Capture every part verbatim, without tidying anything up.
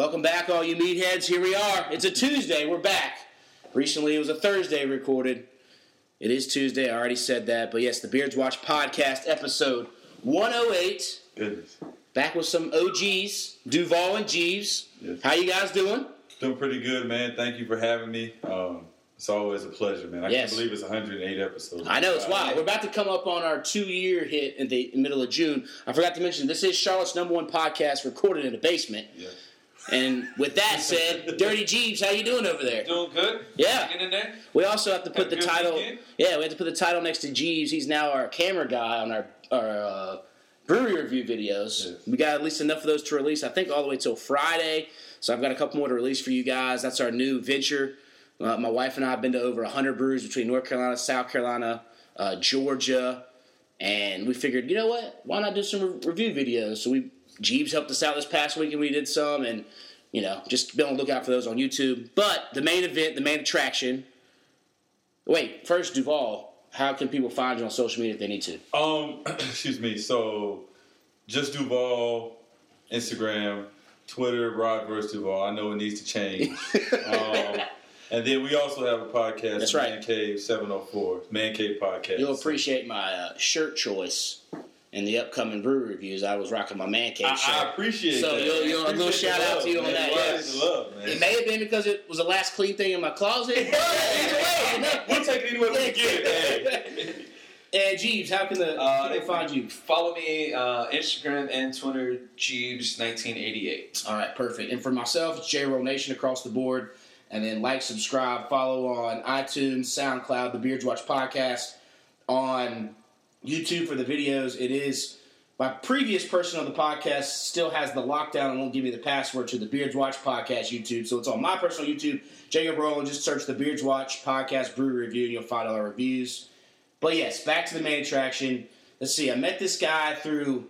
Welcome back, all you meatheads. Here we are. It's a Tuesday. We're back. Recently, it was a Thursday recorded. It is Tuesday. I already said that. But yes, the Beards Watch Podcast, episode one oh eight. Goodness. Back with some O Gs, Duvall and Jeeves. Yes. How you guys doing? Doing pretty good, man. Thank you for having me. Um, it's always a pleasure, man. I yes. can't believe it's one hundred eight episodes. I know. It's wild. We're about to come up on our two-year hit in the middle of June. I forgot to mention, this is Charlotte's number one podcast recorded in a basement. Yes. And with that said, Dirty Jeeves, how you doing over there? Doing good. Yeah. Get in there. We also have to put have the title. Weekend? Yeah, we have to put the title next to Jeeves. He's now our camera guy on our our uh, brewery review videos. Yes. We got at least enough of those to release, I think, all the way till Friday. So I've got a couple more to release for you guys. That's our new venture. Uh, my wife and I have been to over one hundred breweries between North Carolina, South Carolina, uh, Georgia, and we figured, you know what? Why not do some re- review videos? So we. Jeeves helped us out this past week, and we did some, and, you know, just be on the lookout for those on YouTube. But the main event, the main attraction. Wait, first, Duvall, how can people find you on social media if they need to? Um, excuse me. So, just Duvall, Instagram, Twitter, Rod versus. Duvall. I know it needs to change. um, and then we also have a podcast. That's right. Man Cave seven oh four, Man Cave Podcast. You'll appreciate my uh, shirt choice. In the upcoming brewery reviews, I was rocking my Man Cave shirt. I appreciate so that. So, you'll, you'll, a little shout out love, to you on man. That. Yes. Love, man. It may have been because it was the last clean thing in my closet. But either way, we'll take it any way we can get it. And Jeeves, how can the uh, they find you? Follow me uh, Instagram and Twitter, Jeeves nineteen eighty-eight. All right, perfect. And for myself, it's J Roll Nation across the board. And then like, subscribe, follow on iTunes, SoundCloud, the Beards Watch Podcast on YouTube for the videos. It is my previous person on the podcast still has the lockdown and won't give me the password to the Beards Watch Podcast YouTube. So it's on my personal YouTube, Jacob Rowland. Just search the Beards Watch Podcast Brewery Review and you'll find all our reviews. But yes, back to the main attraction. Let's see. I met this guy through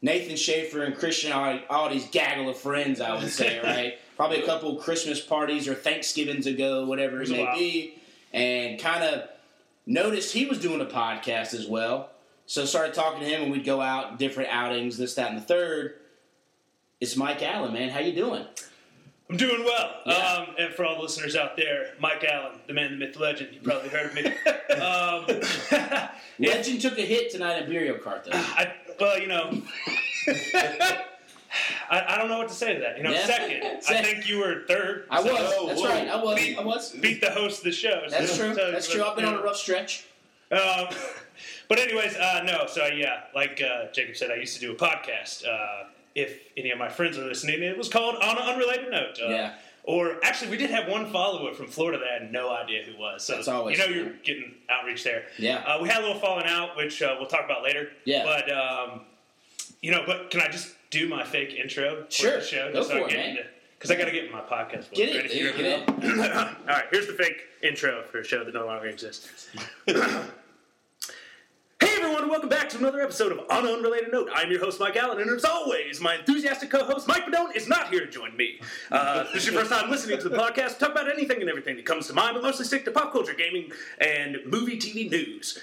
Nathan Schaefer and Christian Audi's gaggle of friends, I would say, right? Probably a couple Christmas parties or Thanksgivings ago, whatever it, it may be. And kind of noticed he was doing a podcast as well. So started talking to him, and we'd go out, different outings, this, that, and the third. It's Mike Allen, man. How you doing? I'm doing well. Yeah. Um, and for all the listeners out there, Mike Allen, the man, the myth, the legend. You probably heard of me. um, legend took a hit tonight at Burial Cart, though. I, well, you know, I, I don't know what to say to that. You know, yeah. second. second. I think you were third. I so. was. That's Whoa. right. I was. Beat, I was. Beat the host of the show. So That's true. That's true. I've been on a rough stretch. Um, but anyways, uh, no, so yeah, like uh, Jacob said, I used to do a podcast. Uh, if any of my friends were listening, it was called On an Unrelated Note. Uh, yeah. Or actually, we did have one follower from Florida that I had no idea who was. So, That's always you know, true. You're getting outreach there. Yeah. Uh, we had a little falling out, which uh, we'll talk about later. Yeah. But, um, you know, but can I just do my fake intro for sure. the show? Go so for I get it, man. Because I got to get my podcast. Get it. Get it. All right, here's the fake intro for a show that no longer exists. Hey everyone, welcome back to another episode of On an Unrelated Note. I'm your host, Mike Allen, and as always, my enthusiastic co-host, Mike Bedont, is not here to join me. Uh, this is your first time listening to the podcast. Talk about anything and everything that comes to mind, but mostly stick to pop culture, gaming, and movie, T V news.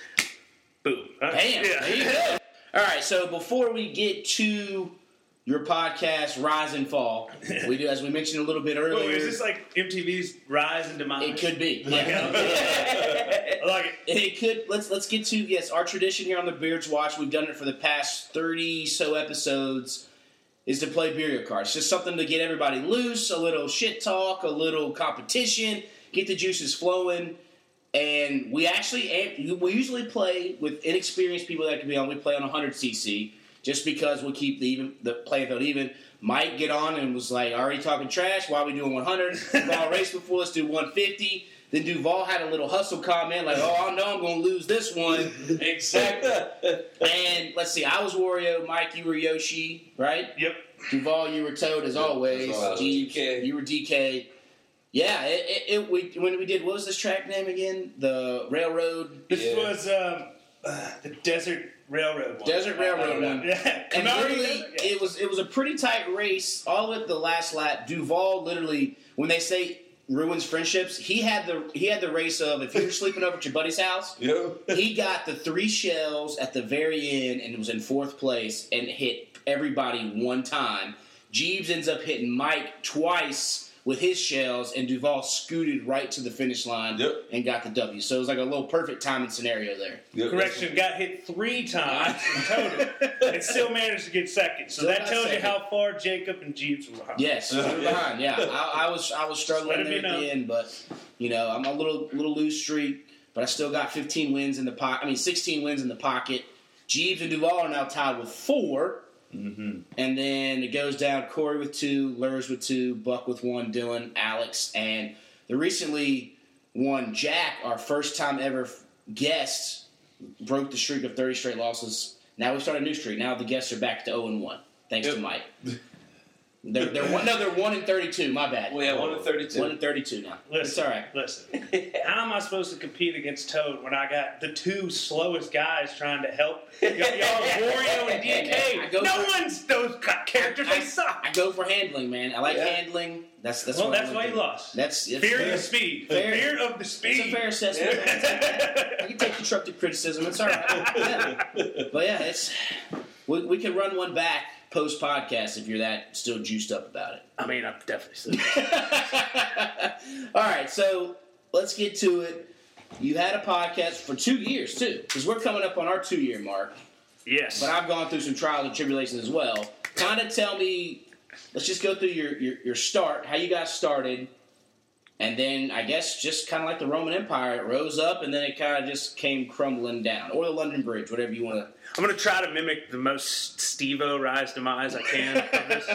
Boom. Uh, Damn. Yeah. There you go. All right, so before we get to your podcast, Rise and Fall, we do, as we mentioned a little bit earlier. Wait, is this like M T V's Rise and Demise? It could be. Yeah. I like it. It could. Let's let's get to, yes, our tradition here on the Beards Watch, we've done it for the past thirty so episodes, is to play beer cards. Just something to get everybody loose, a little shit talk, a little competition, get the juices flowing. And we actually, we usually play with inexperienced people that can be on, we play on one hundred c c. Just because we'll keep the even, the playing field even. Mike get on and was like, already talking trash. Why are we doing one hundred? Duvall raced before. Let's do one fifty. Then Duvall had a little hustle comment like, oh, I know I'm going to lose this one. Exactly. And let's see. I was Wario. Mike, you were Yoshi, right? Yep. Duvall, you were Toad as yep, always. Jeeves, D K. You were D K. Yeah, it, it, it, we, when we did, what was this track name again? The Railroad. This yeah. was um, uh, the Desert Railroad one. Desert Railroad one. Yeah. And literally, yeah. it was it was a pretty tight race all at the last lap. Duvall literally, when they say ruins friendships, he had the he had the race of, if you were sleeping over at your buddy's house, yeah. he got the three shells at the very end and was in fourth place and hit everybody one time. Jeeves ends up hitting Mike twice with his shells, and Duvall scooted right to the finish line yep. and got the W. So it was like a little perfect timing scenario there. Yep. Correction, got hit three times in total and still managed to get second. So still that tells second. you how far Jacob and Jeeves were behind. Yes, uh, yeah. behind, yeah. I, I was I was struggling there at know. the end, but, you know, I'm a little, little loose streak, but I still got fifteen wins in the pocket. I mean, sixteen wins in the pocket. Jeeves and Duvall are now tied with four. Mm-hmm. And then it goes down Corey with two, Lurs with two, Buck with one, Dylan, Alex, and the recently won Jack, our first time ever guest, broke the streak of thirty straight losses. Now we start a new streak. Now the guests are back to oh and one, thanks yep. to Mike. They're, they're one, no, they're one and thirty-two, my bad. Well, yeah, one and thirty-two. one and thirty-two now. Listen, it's all right. Listen, how am I supposed to compete against Toad when I got the two slowest guys trying to help? Y'all, y'all Wario and D K. No for, one's those characters. I, I, they suck. I go for handling, man. I like yeah. handling. That's that's well, that's why you lost. That's, that's fear fair. of the speed. Fair. Fear of the speed. It's a fair assessment. Yeah. I can take constructive criticism. It's all right. Yeah. But yeah, it's we, we can run one back post podcast if you're that still juiced up about it. I mean, I'm definitely still. All right, so let's get to it. You had a podcast for two years too, because we're coming up on our two year mark. Yes. But I've gone through some trials and tribulations as well. Kind of tell me. Let's just go through your, your, your start, how you guys started, and then I guess just kind of like the Roman Empire, it rose up and then it kind of just came crumbling down, or the London Bridge, whatever you want to. I'm going to try to mimic the most Steve-O rise demise I can.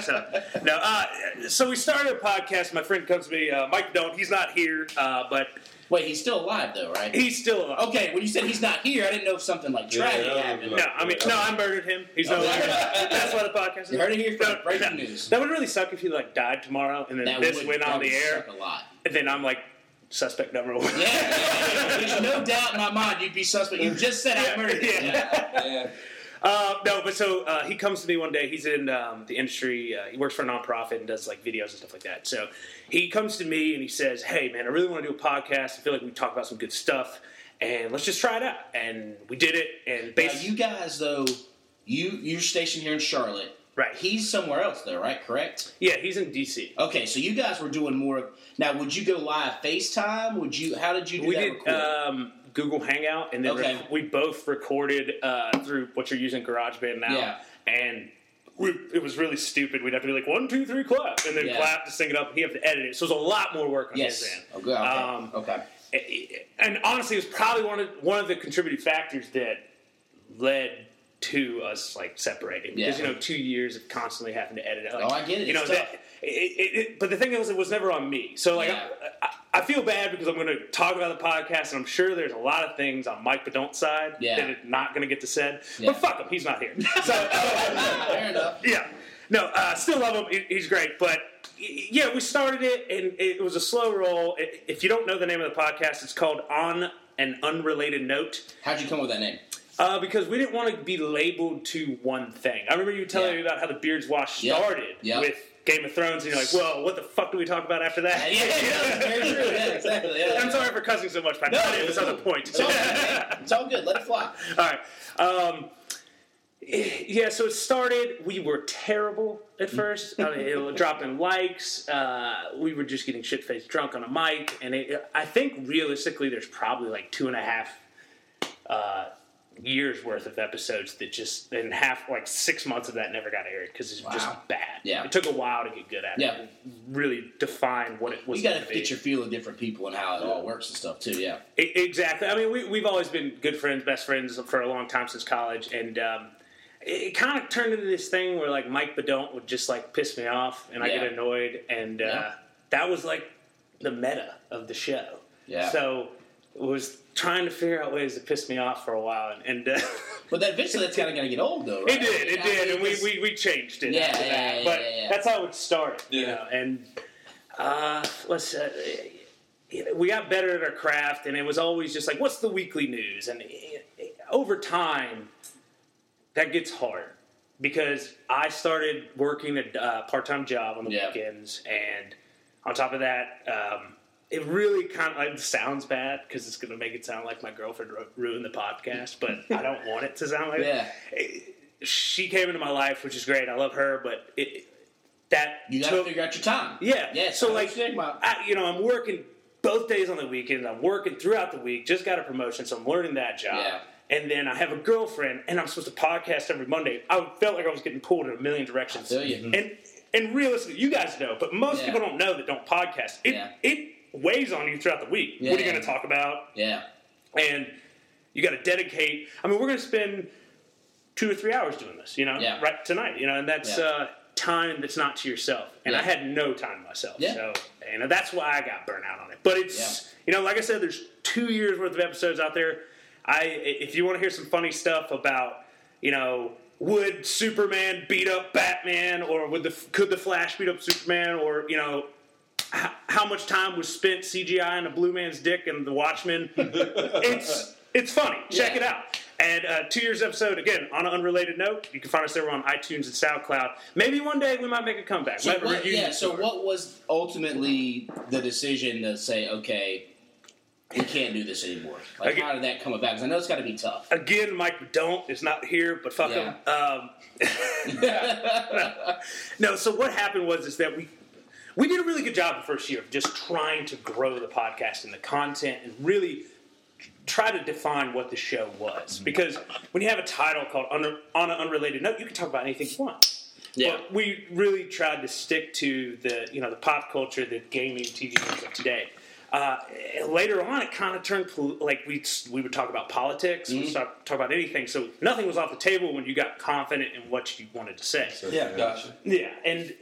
so, no, uh, so we started a podcast. My friend comes to me, uh, Mike Bedont. He's not here, uh, but. Wait, he's still alive, though, right? He's still alive. Okay, when you said he's not here, I didn't know if something like tragic yeah, happened. No, I mean, no, I murdered him. He's oh, not alive. That's what a podcast is. You heard it here from breaking no, news. That would really suck if he, like, died tomorrow, and then that this would, went on the air. That would suck a lot. And then I'm, like, suspect number one. Yeah, there's no doubt in my mind you'd be suspect. You just said I murdered him. Yeah. yeah. yeah. Uh, no, but so uh, he comes to me one day. He's in um, the industry. Uh, he works for a nonprofit and does like videos and stuff like that. So he comes to me and he says, "Hey, man, I really want to do a podcast. I feel like we talk about some good stuff, and let's just try it out." And we did it. And basically, you guys though, you you're stationed here in Charlotte, right? He's somewhere else though, right? Correct? Yeah, he's in D C. Okay, so you guys were doing more of now. Would you go live FaceTime? Would you? How did you do we that? Did, um, Google Hangout, and then okay. rec- we both recorded uh, through what you're using GarageBand now, yeah. and we, it was really stupid. We'd have to be like, one, two, three, clap, and then yeah. clap to sync it up, and he'd have to edit it. So it was a lot more work on yes. his end. Okay. Okay. Um, okay. And honestly, it was probably one of, one of the contributing factors that led to us like separating. Yeah. Because, you know, two years of constantly having to edit it. Like, oh, I get it. You know, that, it, it, it, but the thing is, it was never on me. So, like, yeah. I, I I feel bad because I'm going to talk about the podcast, and I'm sure there's a lot of things on Mike Bedont's side yeah. that are not going to get to said. Yeah. But fuck him. He's not here. So, uh, fair enough. Yeah. No, uh, still love him. He's great. But, yeah, we started it, and it was a slow roll. If you don't know the name of the podcast, it's called On an Unrelated Note. How'd you come up with that name? Uh, because we didn't want to be labeled to one thing. I remember you telling yeah. me about how the Beards Watch started yep. Yep. with Game of Thrones, and you're like, well, what the fuck do we talk about after that? Yeah, yeah, very true. Yeah, exactly. Yeah, I'm yeah. sorry for cussing so much, but no, it was on the point. It's all, it's all good. Let it fly. All right. Um, yeah, so it started. We were terrible at first. I mean, it was dropping likes. Uh, we were just getting shit-faced drunk on a mic, and it, I think realistically there's probably like two and a half uh years worth of episodes that just in half like six months of that never got aired because it's wow. just bad. Yeah, it took a while to get good at yeah. it. Really define what it was. You got to get your feel of different people and how it all works and stuff too. Yeah, it, exactly. I mean, we, we've always been good friends, best friends for a long time since college, and um, it, it kind of turned into this thing where like Mike Bedont would just like piss me off and yeah. I get annoyed, and uh, yeah. that was like the meta of the show. Yeah, so it was trying to figure out ways to piss me off for a while, and, and uh, but that eventually that's kind of going to get old, though. Right? It did, it I mean, did, and we, we, we changed it. Yeah, after yeah, that. yeah, but yeah, yeah. That's how it started, yeah. you know. And uh, let's uh, we got better at our craft, and it was always just like, what's the weekly news? And it, it, over time, that gets hard because I started working a uh, part-time job on the yeah. weekends, and on top of that. Um, It really kind of like, sounds bad because it's going to make it sound like my girlfriend ruined the podcast, but I don't want it to sound like yeah. that. She came into my life, which is great. I love her, but it, that you got to figure out your time. Yeah. Yeah. So like, I, you know, I'm working both days on the weekends. I'm working throughout the week. Just got a promotion, so I'm learning that job. Yeah. And then I have a girlfriend, and I'm supposed to podcast every Monday. I felt like I was getting pulled in a million directions. I feel you. And and realistically, you guys know, but most yeah. people don't know that don't podcast. It yeah. it weighs on you throughout the week. Yeah. What are you going to talk about? Yeah. And you got to dedicate. I mean, we're going to spend two or three hours doing this, you know, yeah. right tonight, you know, and that's yeah. uh, time that's not to yourself. And yeah. I had no time to myself. Yeah. So, you know, that's why I got burnt out on it. But it's, yeah. you know, like I said, there's two years worth of episodes out there. I, if you want to hear some funny stuff about, you know, would Superman beat up Batman, or would the could the Flash beat up Superman, or, you know, h- how much time was spent C G I in a blue man's dick and the Watchmen, it's it's funny. Check yeah. it out. And uh, two years episode, again, on an unrelated note, you can find us there. We're on iTunes and SoundCloud. Maybe one day we might make a comeback. So what, yeah, so story. What was ultimately the decision to say, okay, we can't do this anymore? Like, again, how did that come about? Because I know it's got to be tough. Again, Mike Bedont is not here, but fuck him. Yeah. Um, no, no, so what happened was is that we we did a really good job the first year of just trying to grow the podcast and the content and really try to define what the show was. Because when you have a title called Under, On an Unrelated Note, you can talk about anything you want. Yeah. But we really tried to stick to the, you know, the pop culture, the gaming, T V news of today. Uh, later on, it kind of turned pol- like we we would talk about politics, mm-hmm. we'd start, talk about anything. So nothing was off the table when you got confident in what you wanted to say. So, yeah, gotcha. Yeah, and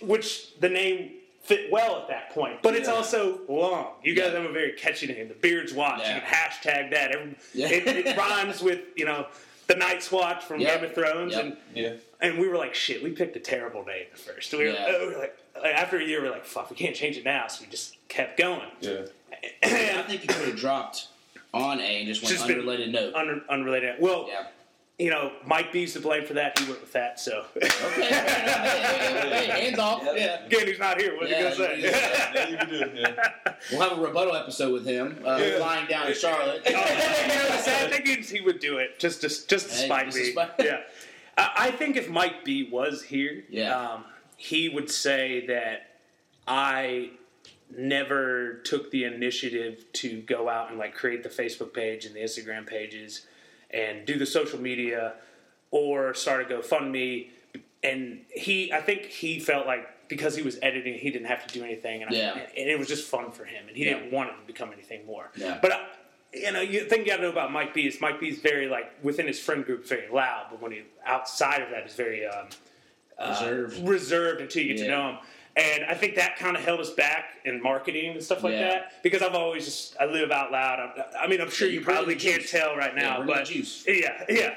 which the name fit well at that point, but yeah. it's also long. You guys yeah. have a very catchy name, the Beards Watch. Yeah. You can hashtag that. It, yeah. it, it rhymes with, you know, the Night's Watch from yeah. Game of Thrones, yeah. and yeah. and we were like, shit, we picked a terrible name at first. We were, yeah. oh, we were like, after a year, we were like, fuck, we can't change it now, so we just kept going. Yeah, I think you could have dropped On A and just went just unrelated note. Un- unrelated. Well, yeah. you know, Mike B's to blame for that. He went with that, so. Okay. Hey, hands off. Yeah. Yeah. Again, he's not here. What yeah, are you going to say? You can do it, yeah. We'll have a rebuttal episode with him, uh, yeah. lying down in Charlotte. Oh, you know, the sad thing is he would do it just to, just to spite me. Yeah. I think if Mike B was here, yeah. um, he would say that I never took the initiative to go out and like create the Facebook page and the Instagram pages and do the social media or start a GoFundMe. And he, I think he felt like because he was editing, he didn't have to do anything, and, yeah. I, and it was just fun for him, and he yeah. didn't want it to become anything more. Yeah. But. I, You know, the thing you got to know about Mike B is Mike B is very, like, within his friend group, very loud. But when he outside of that is very um, reserved. Uh, reserved until you get yeah. to know him. And I think that kind of held us back in marketing and stuff like yeah. that. Because I've always just, I live out loud. I, I mean, I'm sure yeah, you probably can't juice. Tell right now. Yeah, but juice. Yeah, yeah.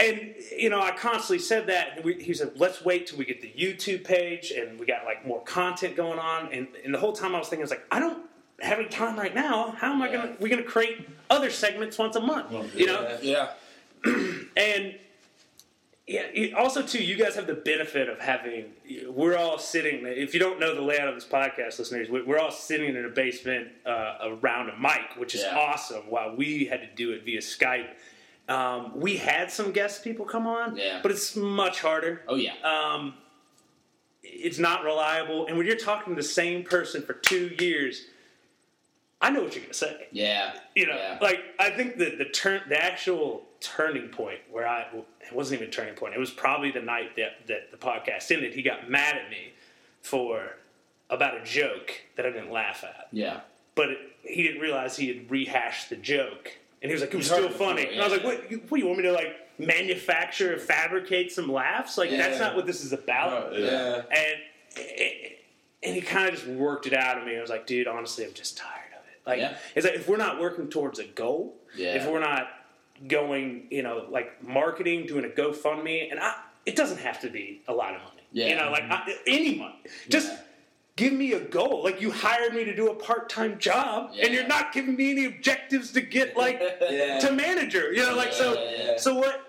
And, you know, I constantly said that. And we, he said, let's wait till we get the YouTube page. And we got, like, more content going on. And, and the whole time I was thinking, I was like, I don't. Having time right now, how am I yeah. gonna? We're gonna create other segments once a month, well, you know? Yeah. And yeah, also too, you guys have the benefit of having. We're all sitting. If you don't know the layout of this podcast, listeners, we're all sitting in a basement uh, around a mic, which is yeah. awesome. While we had to do it via Skype, um, we had some guest people come on, yeah. but it's much harder. Oh yeah. Um, it's not reliable, and when you're talking to the same person for two years. I know what you're going to say. Yeah. You know, yeah. like, I think that the turn, the actual turning point where I, well, it wasn't even a turning point. It was probably the night that, that the podcast ended. He got mad at me for, about a joke that I didn't laugh at. Yeah. But it, he didn't realize he had rehashed the joke. And he was like, it was still funny. Before, yeah. And I was like, what, what do you want me to, like, manufacture or fabricate some laughs? Like, yeah. that's not what this is about. Oh, yeah. And, and he kind of just worked it out of me. I was like, dude, honestly, I'm just tired. Like, yeah. it's like if we're not working towards a goal, yeah. if we're not going, you know, like marketing, doing a GoFundMe, and I, it doesn't have to be a lot of money. Yeah. You know, like I, any money. Just yeah. give me a goal. Like you hired me to do a part-time job, yeah. and you're not giving me any objectives to get like yeah. to manager. You know, like yeah, so. Yeah. So what?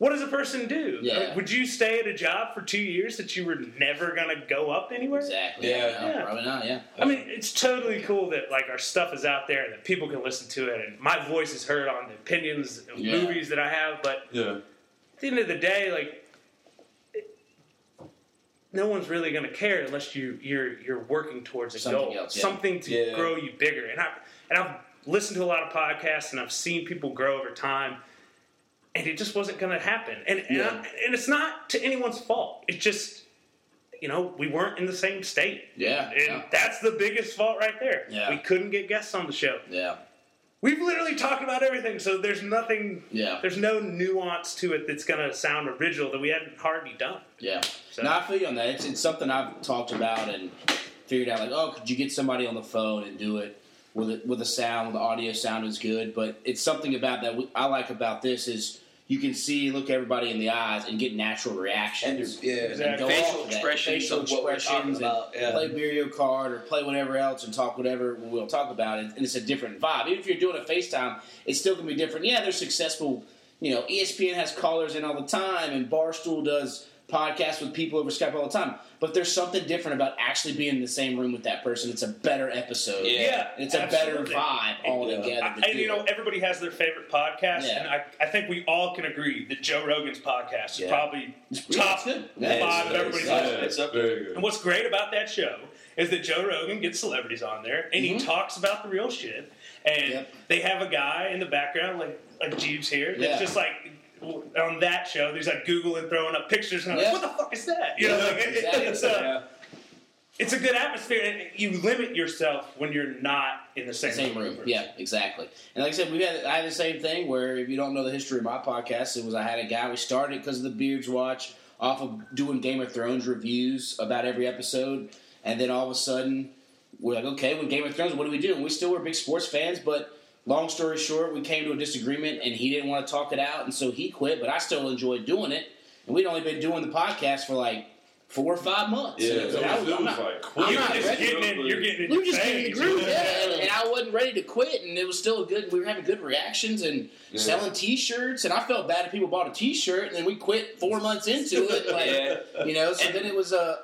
What does a person do? Yeah. I mean, would you stay at a job for two years that you were never going to go up anywhere? Exactly. Yeah. yeah. No, probably not, yeah. I mean, it's totally cool that, like, our stuff is out there and that people can listen to it and my voice is heard on the opinions of yeah. movies that I have, but yeah. at the end of the day, like, no one's really going to care unless you you're you're working towards a something goal, else, yeah. something to yeah. grow you bigger. And I and I've listened to a lot of podcasts and I've seen people grow over time, and it just wasn't going to happen. And and, yeah. I, and it's not to anyone's fault. It's just, you know, we weren't in the same state. Yeah, and yeah. that's the biggest fault right there. Yeah. We couldn't get guests on the show. Yeah. We've literally talked about everything, so there's nothing, yeah. there's no nuance to it that's going to sound original that we hadn't hardly done. Yeah. So. No, I feel you on that. It's, it's something I've talked about and figured out, like, oh, could you get somebody on the phone and do it with a, with a sound, the audio sound is good, but it's something about that I like about this is you can see, look everybody in the eyes and get natural reactions. And yeah, exactly. and facial expressions facial of what we're talking about. Yeah. Play Mario Kart or play whatever else and talk whatever we'll talk about. And it's a different vibe. Even if you're doing a FaceTime, it's still going to be different. Yeah, they're successful. You know, E S P N has callers in all the time, and Barstool does podcasts with people over Skype all the time. But there's something different about actually being in the same room with that person. It's a better episode. Yeah. And it's absolutely. a better vibe all yeah. together. I, to and, you know, everybody has their favorite podcast, yeah. and I, I think we all can agree that Joe Rogan's podcast is yeah. probably top yeah, yeah, five of everybody's listening. It's up there. And what's great about that show is that Joe Rogan gets celebrities on there, and mm-hmm. he talks about the real shit. And yep. they have a guy in the background, like, like Jeeves here, that's yeah. just like... on that show, there's like Googling, throwing up pictures, and I'm yeah. like, what the fuck is that? You yeah, know, like, exactly. it, it's, a, yeah. it's a good atmosphere, and you limit yourself when you're not in the same, same room. room. Yeah, exactly. And like I said, we had I had the same thing where, if you don't know the history of my podcast, it was I had a guy, we started because of the Beards Watch, off of doing Game of Thrones reviews about every episode, and then all of a sudden, we're like, okay, with Game of Thrones, what do we do? And we still were big sports fans, but... long story short, we came to a disagreement, and he didn't want to talk it out, and so he quit, but I still enjoyed doing it, and we'd only been doing the podcast for like four or five months. Yeah, and so I was, I'm not, like, I'm you're not just ready. Getting in, you're getting in, you're just getting in groove, yeah, and, and I wasn't ready to quit, and it was still good, we were having good reactions, and yeah. selling t-shirts, and I felt bad if people bought a t-shirt, and then we quit four months into it, like, yeah. you know, so and then it was a,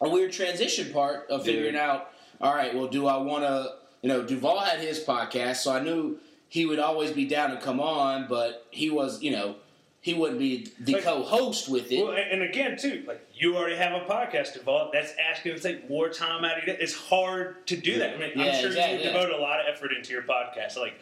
a weird transition part of figuring yeah. out, all right, well, do I want to, you know, Duvall had his podcast, so I knew he would always be down to come on, but he was, you know, he wouldn't be the like, co-host with it. Well, and again, too, like, you already have a podcast, Duvall. That's asking to take more time out of your day. It's hard to do that. I mean, yeah, I'm sure exactly, you yeah. devote a lot of effort into your podcast, like,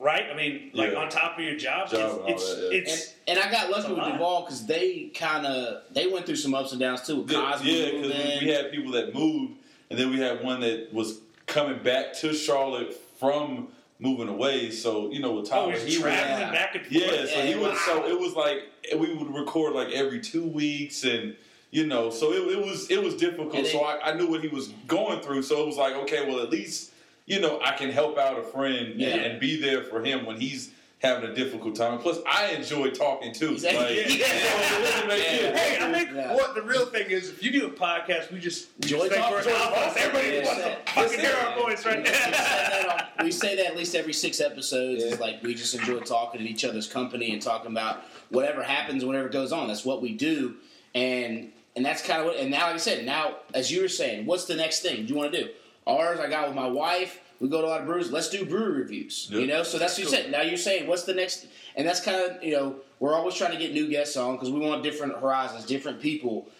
right? I mean, like, yeah. on top of your job, job it's... it's, that, yeah. it's and, and I got lucky with Duvall because they kind of, they went through some ups and downs, too. With yeah, because yeah, we, we had people that moved, and then we had one that was... coming back to Charlotte from moving away, so you know with Tyler, oh, he was traveling yeah. back and forth. Yeah, so yeah, he was. Wow. So it was like we would record like every two weeks, and you know, so it, it was it was difficult. It so I, I knew what he was going through. So it was like, okay, well at least you know I can help out a friend yeah. and, and be there for him when he's having a difficult time. Plus, I enjoy talking, too. Exactly. Like, yeah. Yeah. Yeah. Yeah. Hey, I think yeah. what the real thing is, if you do a podcast, we just enjoy talking to our voice. Everybody yeah. wants to yeah. fucking hear yeah. our voice right yeah. now. We, we say that at least every six episodes. Yeah. It's like we just enjoy talking to each other's company and talking about whatever happens, whatever goes on. That's what we do. And and that's kind of what – and now, like I said, now, as you were saying, what's the next thing you want to do? Ours, I got with my wife. We go to a lot of breweries. Let's do brewery reviews, yep. you know? So that's what you cool. said. Now you're saying, what's the next? And that's kind of, you know, we're always trying to get new guests on because we want different horizons, different people.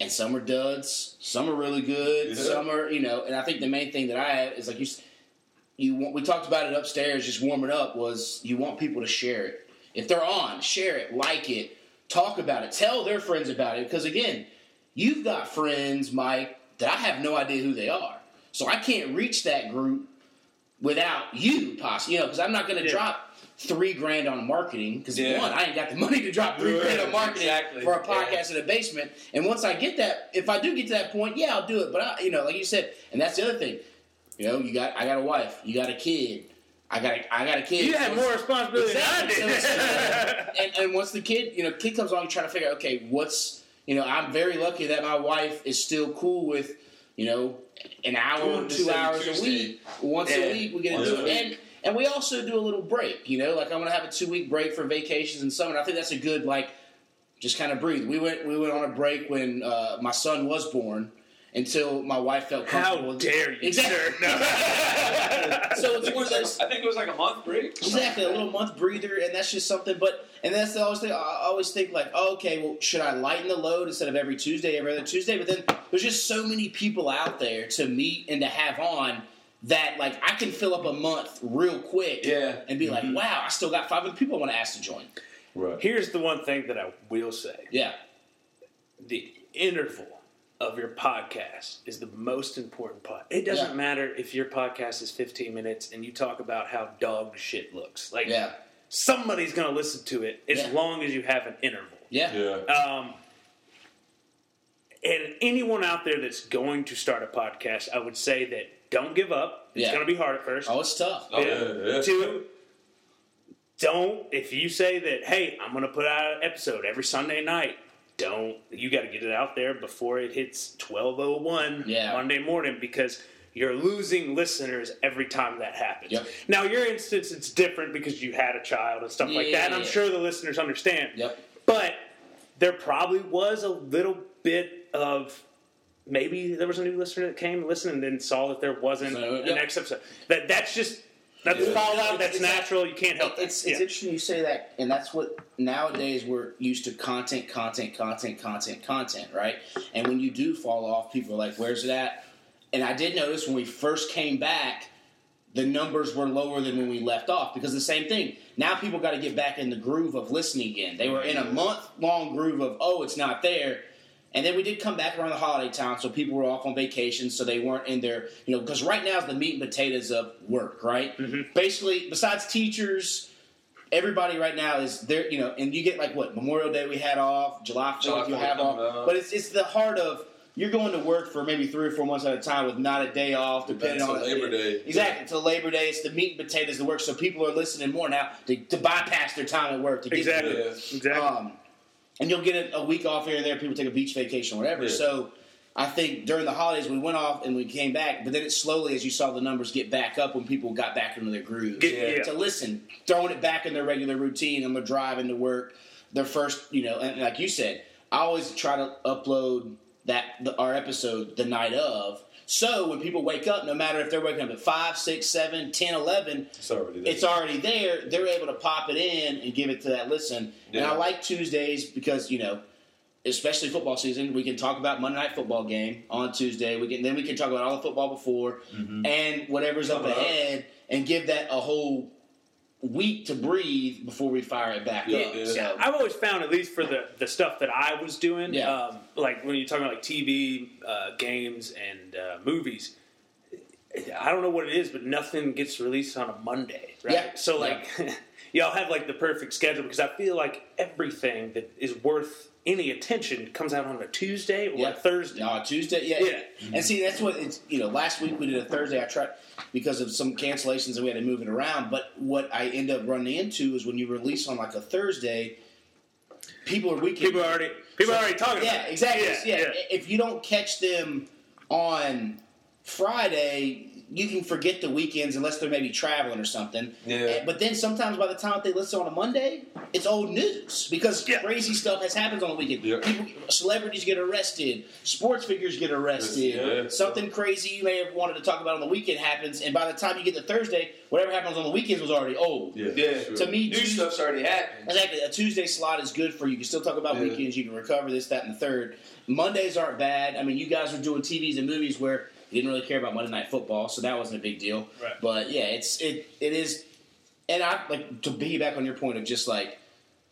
And some are duds. Some are really good. Yeah. Some are, you know, and I think the main thing that I have is like you, you want, we talked about it upstairs, just warming up, was you want people to share it. If they're on, share it, like it, talk about it, tell their friends about it. Because, again, you've got friends, Mike, that I have no idea who they are. So I can't reach that group without you, possibly, you know, because I'm not going to yeah. drop three grand on marketing, because yeah. one, I ain't got the money to drop three grand on marketing exactly. for a podcast yeah. in a basement, and once I get that, if I do get to that point, yeah, I'll do it, but, I, you know, like you said, and that's the other thing, you know, you got, I got a wife, you got a kid, I got a, I got a kid. You so had more responsibility than I did. and, and once the kid, you know, kid comes along, you try to figure out, okay, what's, you know, I'm very lucky that my wife is still cool with, you know, an hour, two hours Tuesday. a week. Once yeah. a week, we get to do it. And, and we also do a little break, you know? Like, I'm going to have a two-week break for vacations and summer. I think that's a good, like, just kind of breathe. We went we went on a break when uh, my son was born, until my wife felt comfortable. How dare you, exactly. sir? No. So it's one of those. I think it was like a month break. Exactly, a little month breather, and that's just something. But and that's the always thing. I always think like, oh, okay, well, should I lighten the load instead of every Tuesday, every other Tuesday? But then there's just so many people out there to meet and to have on. That, like, I can fill up a month real quick yeah. and be like, mm-hmm. wow, I still got five other people I want to ask to join. Right. Here's the one thing that I will say. Yeah. The interval of your podcast is the most important part. It doesn't yeah. matter if your podcast is fifteen minutes and you talk about how dog shit looks. Like, yeah. somebody's going to listen to it as yeah. long as you have an interval. Yeah. yeah. Um, and anyone out there that's going to start a podcast, I would say that don't give up. It's yeah. going to be hard at first. Oh, it's tough. Oh, yeah, yeah. Two, don't, if you say that, hey, I'm going to put out an episode every Sunday night, don't. You got to get it out there before it hits twelve oh one yeah. Monday morning, because you're losing listeners every time that happens. Yep. Now, your instance, it's different because you had a child and stuff yeah, like that, and I'm yeah. sure the listeners understand. Yep. But there probably was a little bit of... Maybe there was a new listener that came and listened and then saw that there wasn't so, the yeah. next episode. That That's just, that's yeah. fallout, that's it's, natural, you can't help it. It's, it's yeah. interesting you say that, and that's what, nowadays we're used to content, content, content, content, content, right? And when you do fall off, people are like, where's it at? And I did notice when we first came back, the numbers were lower than when we left off because the same thing. Now people got to get back in the groove of listening again. They were in a month-long groove of, oh, it's not there. And then we did come back around the holiday time, so people were off on vacation, so they weren't in their, you know, because right now is the meat and potatoes of work, right? Mm-hmm. Basically, besides teachers, everybody right now is there, you know, and you get like what, Memorial Day we had off, July fourth you have off, up. But it's it's the heart of, you're going to work for maybe three or four months at a time with not a day off, depending on Labor Day. Exactly. Until Labor Day, it's the meat and potatoes of work, so people are listening more now to, to bypass their time at work. To get exactly. To, exactly. Um, And you'll get a week off here and there. People take a beach vacation or whatever. Yeah. So I think during the holidays we went off and we came back. But then it slowly, as you saw the numbers get back up when people got back into their grooves. Yeah. Yeah. To listen, throwing it back in their regular routine and they're driving to work. Their first, you know, and like you said, I always try to upload that the, our episode the night of. So when people wake up, no matter if they're waking up at five, six, seven, ten, eleven, it's already there. It's already there. They're able to pop it in and give it to that listen. Yeah. And I like Tuesdays because, you know, especially football season, we can talk about Monday Night Football game on Tuesday. We can Then we can talk about all the football before mm-hmm. and whatever's Come up ahead up. And give that a whole week to breathe before we fire it back yeah, up. Yeah. So, I've always found, at least for the, the stuff that I was doing, yeah. um, like when you're talking about like T V, uh, games, and uh, movies, I don't know what it is, but nothing gets released on a Monday, right? Yeah. So like, yeah. y'all have like the perfect schedule because I feel like everything that is worth any attention comes out on a Tuesday or yeah. a Thursday. No, Tuesday, yeah. yeah. Mm-hmm. And see, that's what it's, you know, last week we did a Thursday. I tried because of some cancellations and we had to move it around. But what I end up running into is when you release on like a Thursday, people are weekend. People are already, people so, are already talking yeah, about it. Exactly. Yeah, exactly. Yeah. Yeah. If you don't catch them on Friday, you can forget the weekends unless they're maybe traveling or something. Yeah. But then sometimes by the time they listen on a Monday, it's old news because yeah. crazy stuff has happened on the weekend. Yeah. People, celebrities get arrested. Sports figures get arrested. Yeah. Something crazy you may have wanted to talk about on the weekend happens. And by the time you get to Thursday, whatever happens on the weekends was already old. Yeah. yeah. To me, new Tuesday, stuff's already happened. Exactly. A Tuesday slot is good for you. You can still talk about yeah. weekends. You can recover this, that, and the third. Mondays aren't bad. I mean, you guys are doing T Vs and movies where you didn't really care about Monday Night Football, so that wasn't a big deal. Right. But yeah, it's it it is, and I like to be back on your point of just like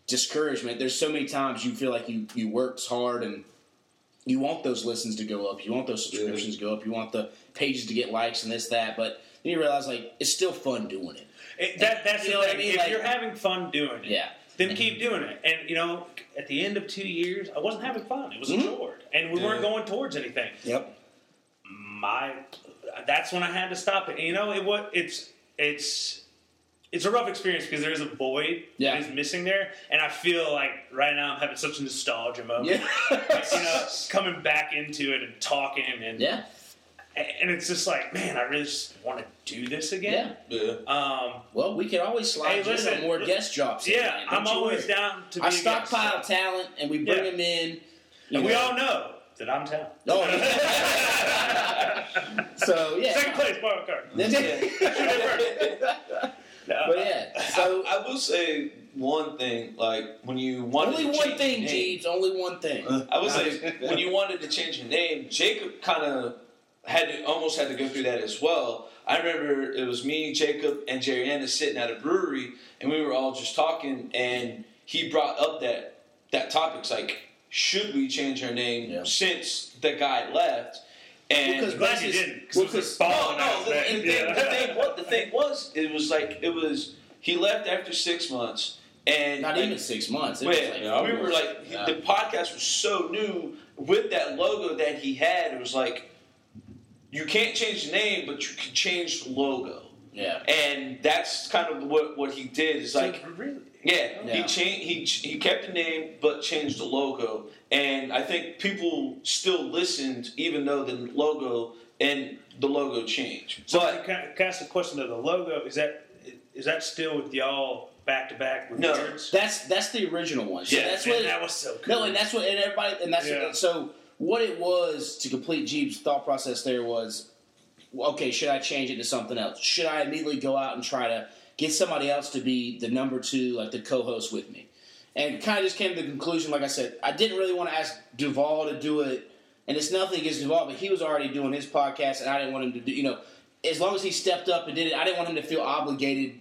discouragement. There's so many times you feel like you you worked hard and you want those listens to go up, you want those subscriptions to go up, you want the pages to get likes and this that, but then you realize like it's still fun doing it. it that that's you know the thing. I mean? If like, you're having fun doing it, yeah. then mm-hmm. keep doing it. And you know, at the end of two years, I wasn't having fun. It was mm-hmm. a chore, and we yeah. weren't going towards anything. Yep. My, that's when I had to stop it. And you know, it what it's it's it's a rough experience because there is a void yeah. that is missing there, and I feel like right now I'm having such a nostalgia moment. Yeah. Like, you know, coming back into it and talking and yeah, and it's just like, man, I really just want to do this again. Yeah. yeah. Um. Well, we can always slide hey, listen, in more listen, guest jobs. Yeah, I'm always worry. down to. Be I stockpile guest. talent, and we bring yeah. them in. And we know. all know. Did I tell? No. So yeah. Second place, wild card. But yeah. So I, I will say one thing, like when you wanted only to one thing, Jeeves. Only one thing. I will say when you wanted to change your name, Jacob kind of had to, almost had to go through that as well. I remember it was me, Jacob, and Jerriana sitting at a brewery, and we were all just talking, and he brought up that that topic. It's like, should we change our name yeah. since the guy left? And well, glad you didn't. Well, no, no. The, the, yeah. thing, the, thing, what, the thing was, it was like it was. He left after six months, and not like, even six months. It wait, was like, yeah, we were like yeah. the podcast was so new with that logo that he had. It was like you can't change the name, but you can change the logo. Yeah, and that's kind of what what he did. Is like really. Yeah, yeah, he changed. He he kept the name, but changed the logo. And I think people still listened, even though the logo and the logo changed. So, but, can I ask the question of the logo? Is that is that still with y'all back to back? No, words? that's that's the original one. So yeah, that's man, what it, that was so cool. No, and that's what and everybody and that's yeah. what, so what it was to complete Jeeves' thought process. There was okay. Should I change it to something else? Should I immediately go out and try to get somebody else to be the number two, like the co-host with me? And kind of just came to the conclusion, like I said, I didn't really want to ask Duvall to do it, and it's nothing against Duvall, but he was already doing his podcast, and I didn't want him to do, you know, as long as he stepped up and did it, I didn't want him to feel obligated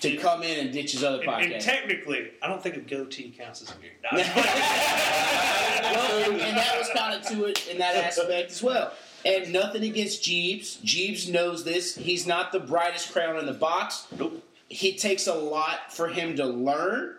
to come in and ditch his other podcast. And, and technically, I don't think a goatee counts as weird. No, well, and, and that was kind of to it in that aspect as well. And nothing against Jeeves. Jeeves knows this. He's not the brightest crayon in the box. Nope. He takes a lot for him to learn,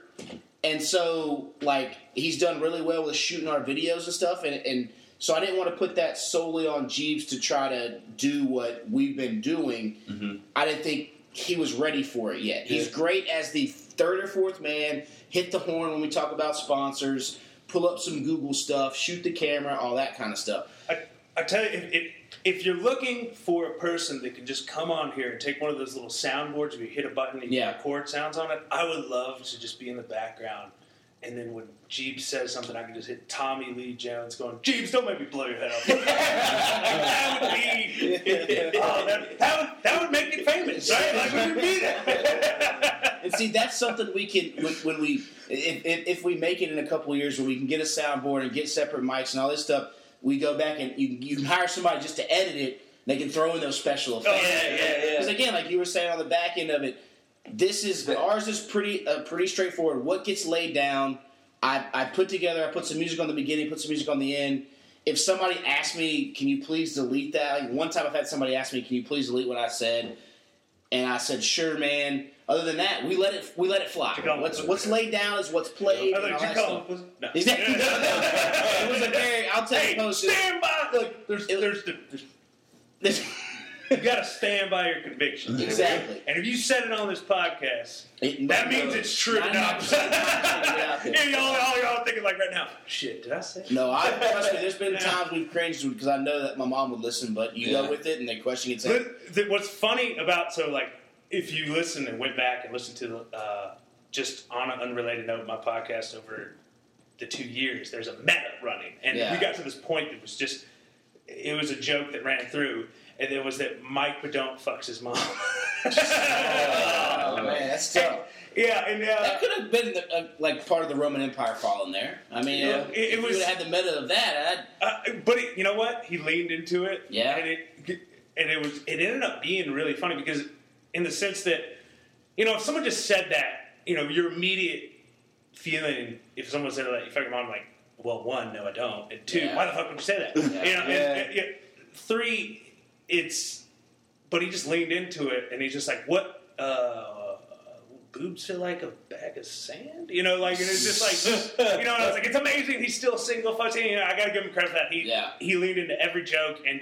and so like he's done really well with shooting our videos and stuff, and, and so I didn't want to put that solely on Jeeves to try to do what we've been doing. Mm-hmm. I didn't think he was ready for it yet. Yeah. He's great as the third or fourth man, hit the horn when we talk about sponsors, pull up some Google stuff, shoot the camera, all that kind of stuff. I, I tell you, if, if If you're looking for a person that can just come on here and take one of those little soundboards where you hit a button and you yeah. record sounds on it, I would love to just be in the background. And then when Jeeves says something, I can just hit Tommy Lee Jones going, Jeeves, don't make me blow your head off. Like, that would be, oh, that, that, would, that would make me famous, right? Like, we would be that. And see, that's something we can, when, when we, if, if, if we make it in a couple of years where we can get a soundboard and get separate mics and all this stuff, we go back and you, you can hire somebody just to edit it. They can throw in those special effects. Oh, yeah, yeah, yeah. Because again, like you were saying on the back end of it, this is ours is pretty uh, pretty straightforward. What gets laid down, I, I put together. I put some music on the beginning, put some music on the end. If somebody asks me, can you please delete that? Like one time I've had somebody ask me, can you please delete what I said? And I said, sure, man. Other than that, we let it we let it fly. What's what's laid down is what's played. I like Jacob. No. Exactly. It was a very. I'll tell hey, you, post stand by. Look, there's, it, there's, there's, there's you gotta stand by your convictions. Exactly. And if you said it on this podcast, it, that no, means it's true. Not not true. And y'all, all y'all thinking like right now. Shit, did I say? No, I trust me. There's been yeah. times we've cringed because I know that my mom would listen, but you yeah. go with it and they question it. But, what's funny about so like. If you listen and went back and listened to uh, just on an unrelated note, my podcast over the two years, there's a meta running. And yeah. we got to this point that was just, it was a joke that ran through. And it was that Mike Bedont fucks his mom. oh, oh, man, that's tough. Yeah, and, uh, that could have been the, uh, like part of the Roman Empire falling there. I mean, yeah, uh, it, it if was, you would have had the meta of that. I'd... Uh, but it, you know what? He leaned into it. Yeah. And it, and it was it ended up being really funny because... In the sense that, you know, if someone just said that, you know, your immediate feeling, if someone said that, you fucking mom, like, well, one, no, I don't. And two, yeah. why the fuck would you say that? Yeah. You know, yeah. and, and, and, three, it's, but he just leaned into it, and he's just like, what, uh, boobs feel like a bag of sand? You know, like, and it's just like, you know, and I was like, it's amazing he's still single, fucking, you know, I gotta give him credit for that. He, yeah. he leaned into every joke, and,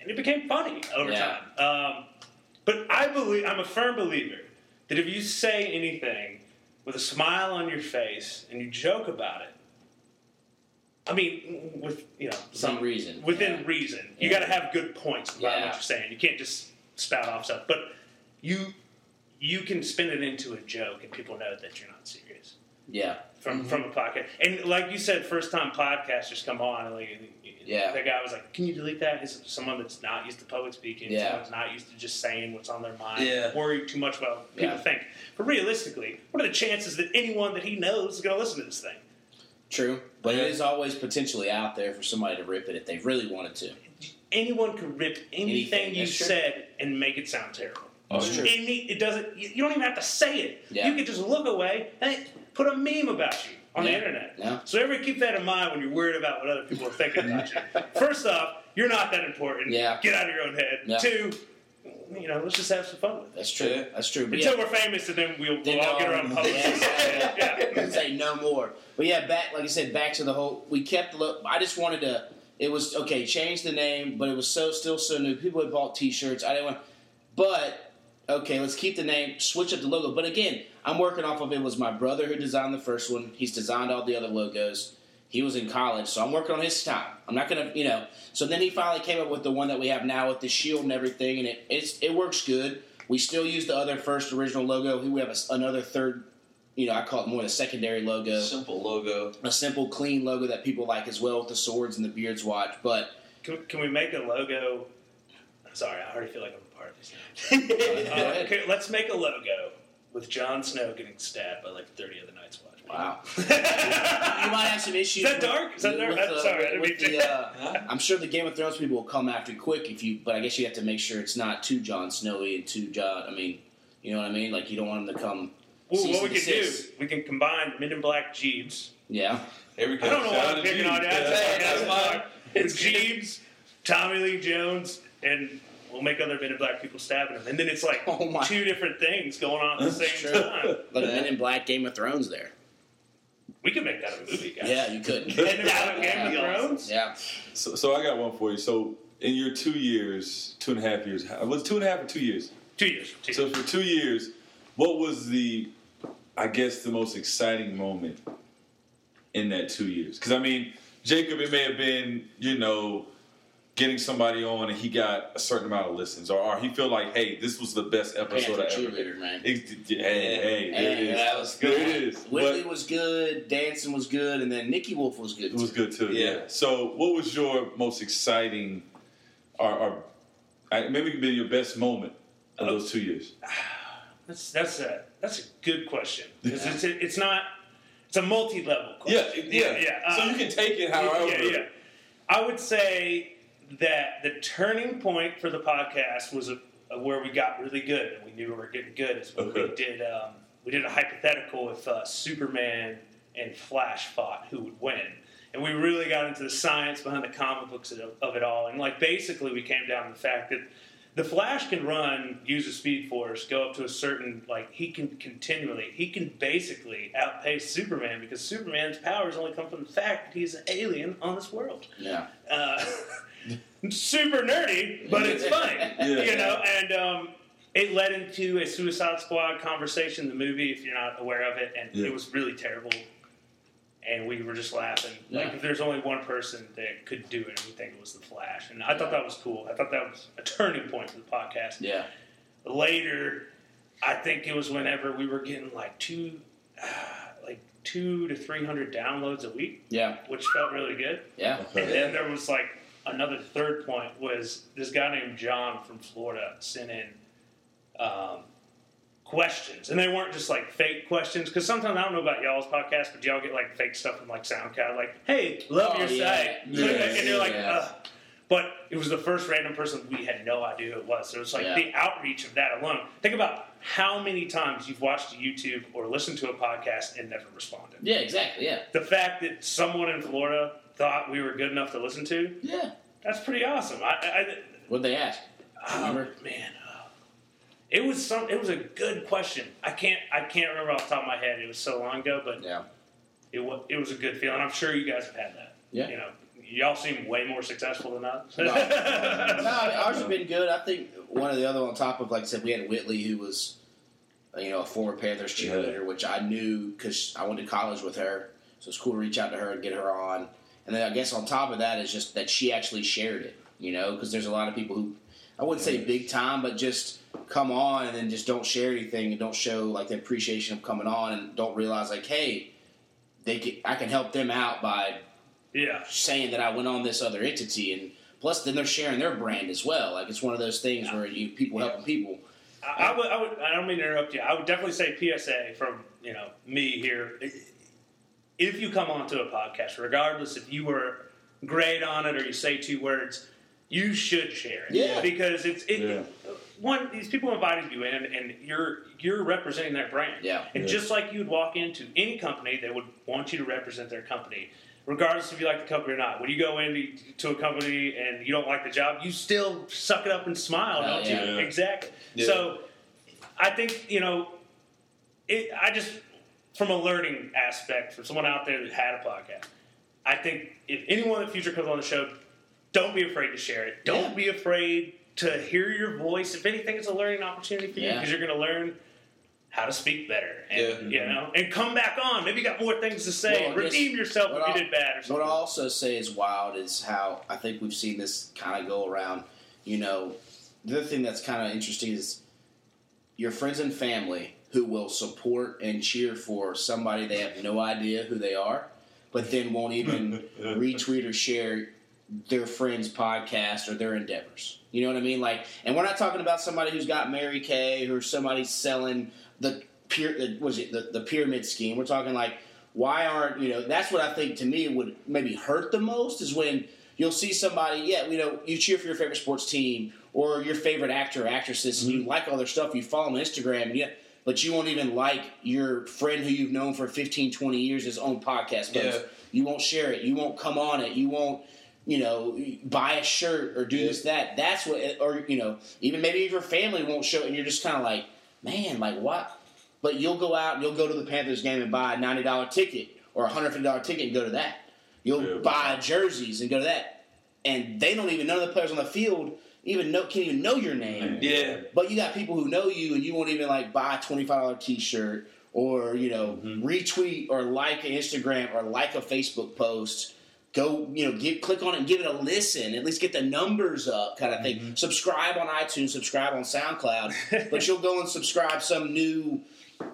and it became funny over yeah. time. Um, But I believe I'm a firm believer that if you say anything with a smile on your face and you joke about it, I mean, with you know some reason, within yeah. reason, yeah. you got to have good points about yeah. what you're saying. You can't just spout off stuff. But you you can spin it into a joke, and people know that you're not serious. Yeah. From mm-hmm. from a podcast. And like you said, first time podcasters come on. And like, yeah. That guy was like, can you delete that? It's someone that's not used to public speaking. Yeah. Someone that's not used to just saying what's on their mind. Yeah. Worried too much about what people yeah. think. But realistically, what are the chances that anyone that he knows is going to listen to this thing? True. But yeah. it is always potentially out there for somebody to rip it if they really wanted to. Anyone could rip anything, anything. you said and make it sound terrible. Oh, that's true. Any, it doesn't, you don't even have to say it. Yeah. You could just look away and it, put a meme about you on yeah. the internet. Yeah. So everybody keep that in mind when you're worried about what other people are thinking about you. First off, you're not that important. Yeah. Get out of your own head. Yeah. Two, you know, let's just have some fun with it. That's true. Yeah. That's true. But Until yeah. we're famous, and then we'll, then we'll all get around the public. Yeah. yeah. yeah. Say no more. But yeah, back like I said, back to the whole. We kept the look. I just wanted to. It was okay. Change the name, but it was so still so new. People had bought T-shirts. I didn't want. But okay, let's keep the name. Switch up the logo. But again, I'm working off of it. It was my brother who designed the first one. He's designed all the other logos. He was in college, so I'm working on his time. I'm not going to, you know. So then he finally came up with the one that we have now with the shield and everything, and it it's, it works good. We still use the other first original logo. Here we have a, another third, you know, I call it more the secondary logo. Simple logo. A simple, clean logo that people like as well with the swords and the Beards Watch. But can, can we make a logo? I'm sorry, I already feel like I'm a part of this now. uh, okay, let's make a logo with Jon Snow getting stabbed by like thirty of the Night's Watch. Wow. You might have some issues. Is that dark? Is that dark? I'm sorry. With the, uh, I'm sure the Game of Thrones people will come after you quick, if you, but I guess you have to make sure it's not too Jon Snowy and too Jon. I mean, you know what I mean? Like, you don't want them to come. Well, what we can six. do, we can combine Men in Black Jeeves. Yeah. There we go. I don't know why I'm picking on that. It's Jeeves, Tommy Lee Jones, and we'll make other Men in Black people stabbing him. And then it's like oh two different things going on at the same true. time. Like Men in Black Game of Thrones there. We could make that a movie, guys. Yeah, you could. And Game yeah. of Thrones? Yeah. So, so I got one for you. So in your two years, two and a half years, was it two and a half or two years? Two years. Two so years. For two years, what was the, I guess, the most exciting moment in that two years? Because, I mean, Jacob, it may have been, you know, getting somebody on and he got a certain amount of listens, or, or he felt like, hey, this was the best episode I ever did. Man. It, hey, hey, hey, there it is. That was good. It is. Whitley but, was good, dancing was good, and then Nikki Wolf was good. It was good too. Yeah. yeah. So, what was your most exciting, or, or I, maybe been your best moment of oh, those two years? That's that's a that's a good question. Yeah. It's, it's not. It's a multi-level question. Yeah, yeah, yeah. yeah. So uh, you can take it however. Yeah, yeah. I would say that the turning point for the podcast was a, a where we got really good, and we knew we were getting good. Is when okay. we did um, we did a hypothetical if uh, Superman and Flash fought, who would win? And we really got into the science behind the comic books of, of it all. And like basically, we came down to the fact that the Flash can run, use a speed force, go up to a certain like he can continually he can basically outpace Superman because Superman's powers only come from the fact that he's an alien on this world. Yeah. Uh, super nerdy, but it's funny, yeah. you know. And um, it led into a Suicide Squad conversation, the movie, if you're not aware of it, and yeah. it was really terrible. And we were just laughing. Yeah. Like, if there's only one person that could do it, we think it was the Flash. And I yeah. thought that was cool. I thought that was a turning point for the podcast. Yeah. Later, I think it was whenever we were getting like two, uh, like two to three hundred downloads a week. Yeah. Which felt really good. Yeah. And then there was like. Another third point was this guy named John from Florida sent in um, questions. And they weren't just, like, fake questions. Because sometimes, I don't know about y'all's podcast, but y'all get, like, fake stuff from, like, SoundCloud. Like, hey, love oh, your yeah. site. Yeah. And you're like, yeah. ugh. But it was the first random person we had no idea who it was. So it was, like, yeah. the outreach of that alone. Think about how many times you've watched YouTube or listened to a podcast and never responded. Yeah, exactly, yeah. The fact that someone in Florida thought we were good enough to listen to? Yeah. That's pretty awesome. I, I, What'd they ask? Remember? Oh, man. Oh. It was some. It was a good question. I can't I can't remember off the top of my head. It was so long ago, but yeah. it, was, it was a good feeling. I'm sure you guys have had that. Yeah. You know, y'all seem way more successful than us. No, no, ours have been good. I think one of the other on top of, like I said, we had Whitley, who was, you know, a former Panthers cheerleader, yeah. which I knew because I went to college with her. So it's cool to reach out to her and get her on. And then I guess on top of that is just that she actually shared it, you know, because there's a lot of people who, I wouldn't say big time, but just come on and then just don't share anything and don't show, like, the appreciation of coming on and don't realize, like, hey, they can, I can help them out by yeah. saying that I went on this other entity. And plus, then they're sharing their brand as well. Like, it's one of those things yeah. where you people yeah. helping people. I, I would, I would. I don't mean to interrupt you. I would definitely say P S A from you know me here. If you come onto a podcast, regardless if you were great on it or you say two words, you should share it. Yeah. Because it's it, yeah. one. These people invited you in, and you're you're representing their brand. Yeah. And yeah. just like you'd walk into any company, they would want you to represent their company. Regardless if you like the company or not, when you go into a company and you don't like the job, you still suck it up and smile, uh, don't yeah. you? Exactly. Yeah. So I think, you know, it, I just, from a learning aspect, for someone out there that had a podcast, I think if anyone in the future comes on the show, don't be afraid to share it. Don't yeah. be afraid to hear your voice. If anything, it's a learning opportunity for you because yeah. you're going to learn how to speak better, and yeah. you know, and come back on. Maybe you got more things to say. Well, redeem yourself if I'll, you did bad or something. What I also say is wild is how I think we've seen this kind of go around. You know, the other thing that's kind of interesting is your friends and family who will support and cheer for somebody they have no idea who they are, but then won't even retweet or share their friend's podcast or their endeavors. You know what I mean? Like, and we're not talking about somebody who's got Mary Kay or somebody selling the pyramid, was it the, the pyramid scheme? We're talking like, why aren't you know? That's what I think to me would maybe hurt the most is when you'll see somebody. Yeah, you know, you cheer for your favorite sports team or your favorite actor or actresses, mm-hmm. and you like all their stuff. You follow them on Instagram, and yeah, but you won't even like your friend who you've known for fifteen, twenty years his own podcast post. Yeah. You won't share it. You won't come on it. You won't. You know, buy a shirt or do yeah. this, that. That's what, or, you know, even maybe your family won't show it, and you're just kind of like, man, like, what? But you'll go out and you'll go to the Panthers game and buy a ninety dollar ticket or a one hundred fifty dollar ticket and go to that. You'll yeah, buy wow. jerseys and go to that. And they don't even, none of the players on the field even know, can't even know your name. Yeah. But you got people who know you, and you won't even, like, buy a twenty-five dollar t-shirt or, you know, mm-hmm. retweet or like an Instagram or like a Facebook post. Go, you know, give, click on it and give it a listen. At least get the numbers up kind of thing. Mm-hmm. Subscribe on iTunes, subscribe on SoundCloud. But you'll go and subscribe some new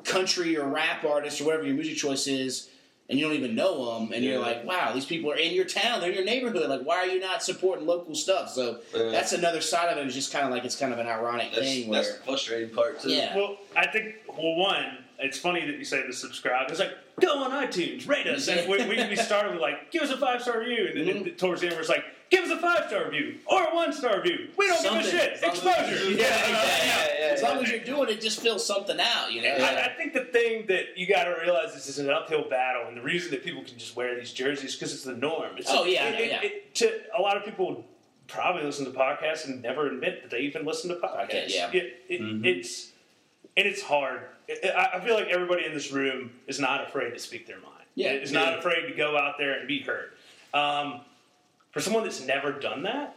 country or rap artist or whatever your music choice is, and you don't even know them. And yeah. you're like, wow, these people are in your town. They're in your neighborhood. Like, why are you not supporting local stuff? So uh, that's another side of it. It's just kind of like it's kind of an ironic that's, thing. That's where, the frustrating part, too. Yeah. Well, I think, well, one... It's funny that you say to subscribe. It's like, go on iTunes, rate us. And we, we, we started with like, give us a five-star review. And then mm-hmm. towards the end, we're just like, give us a five-star review or a one-star review. We don't something. give a shit. Exposure. Yeah, yeah, yeah, yeah, as long yeah. as you're doing it, just fill something out. You know. Yeah. I, I think the thing that you got to realize is it's an uphill battle. And the reason that people can just wear these jerseys is because it's the norm. It's oh, like, yeah. It, yeah. It, it, to, a lot of people probably listen to podcasts and never admit that they even listen to podcasts. Okay, yeah. It, it, mm-hmm. It's... And it's hard. I feel like everybody in this room is not afraid to speak their mind. Yeah, is not yeah. afraid to go out there and be heard. Um, for someone that's never done that,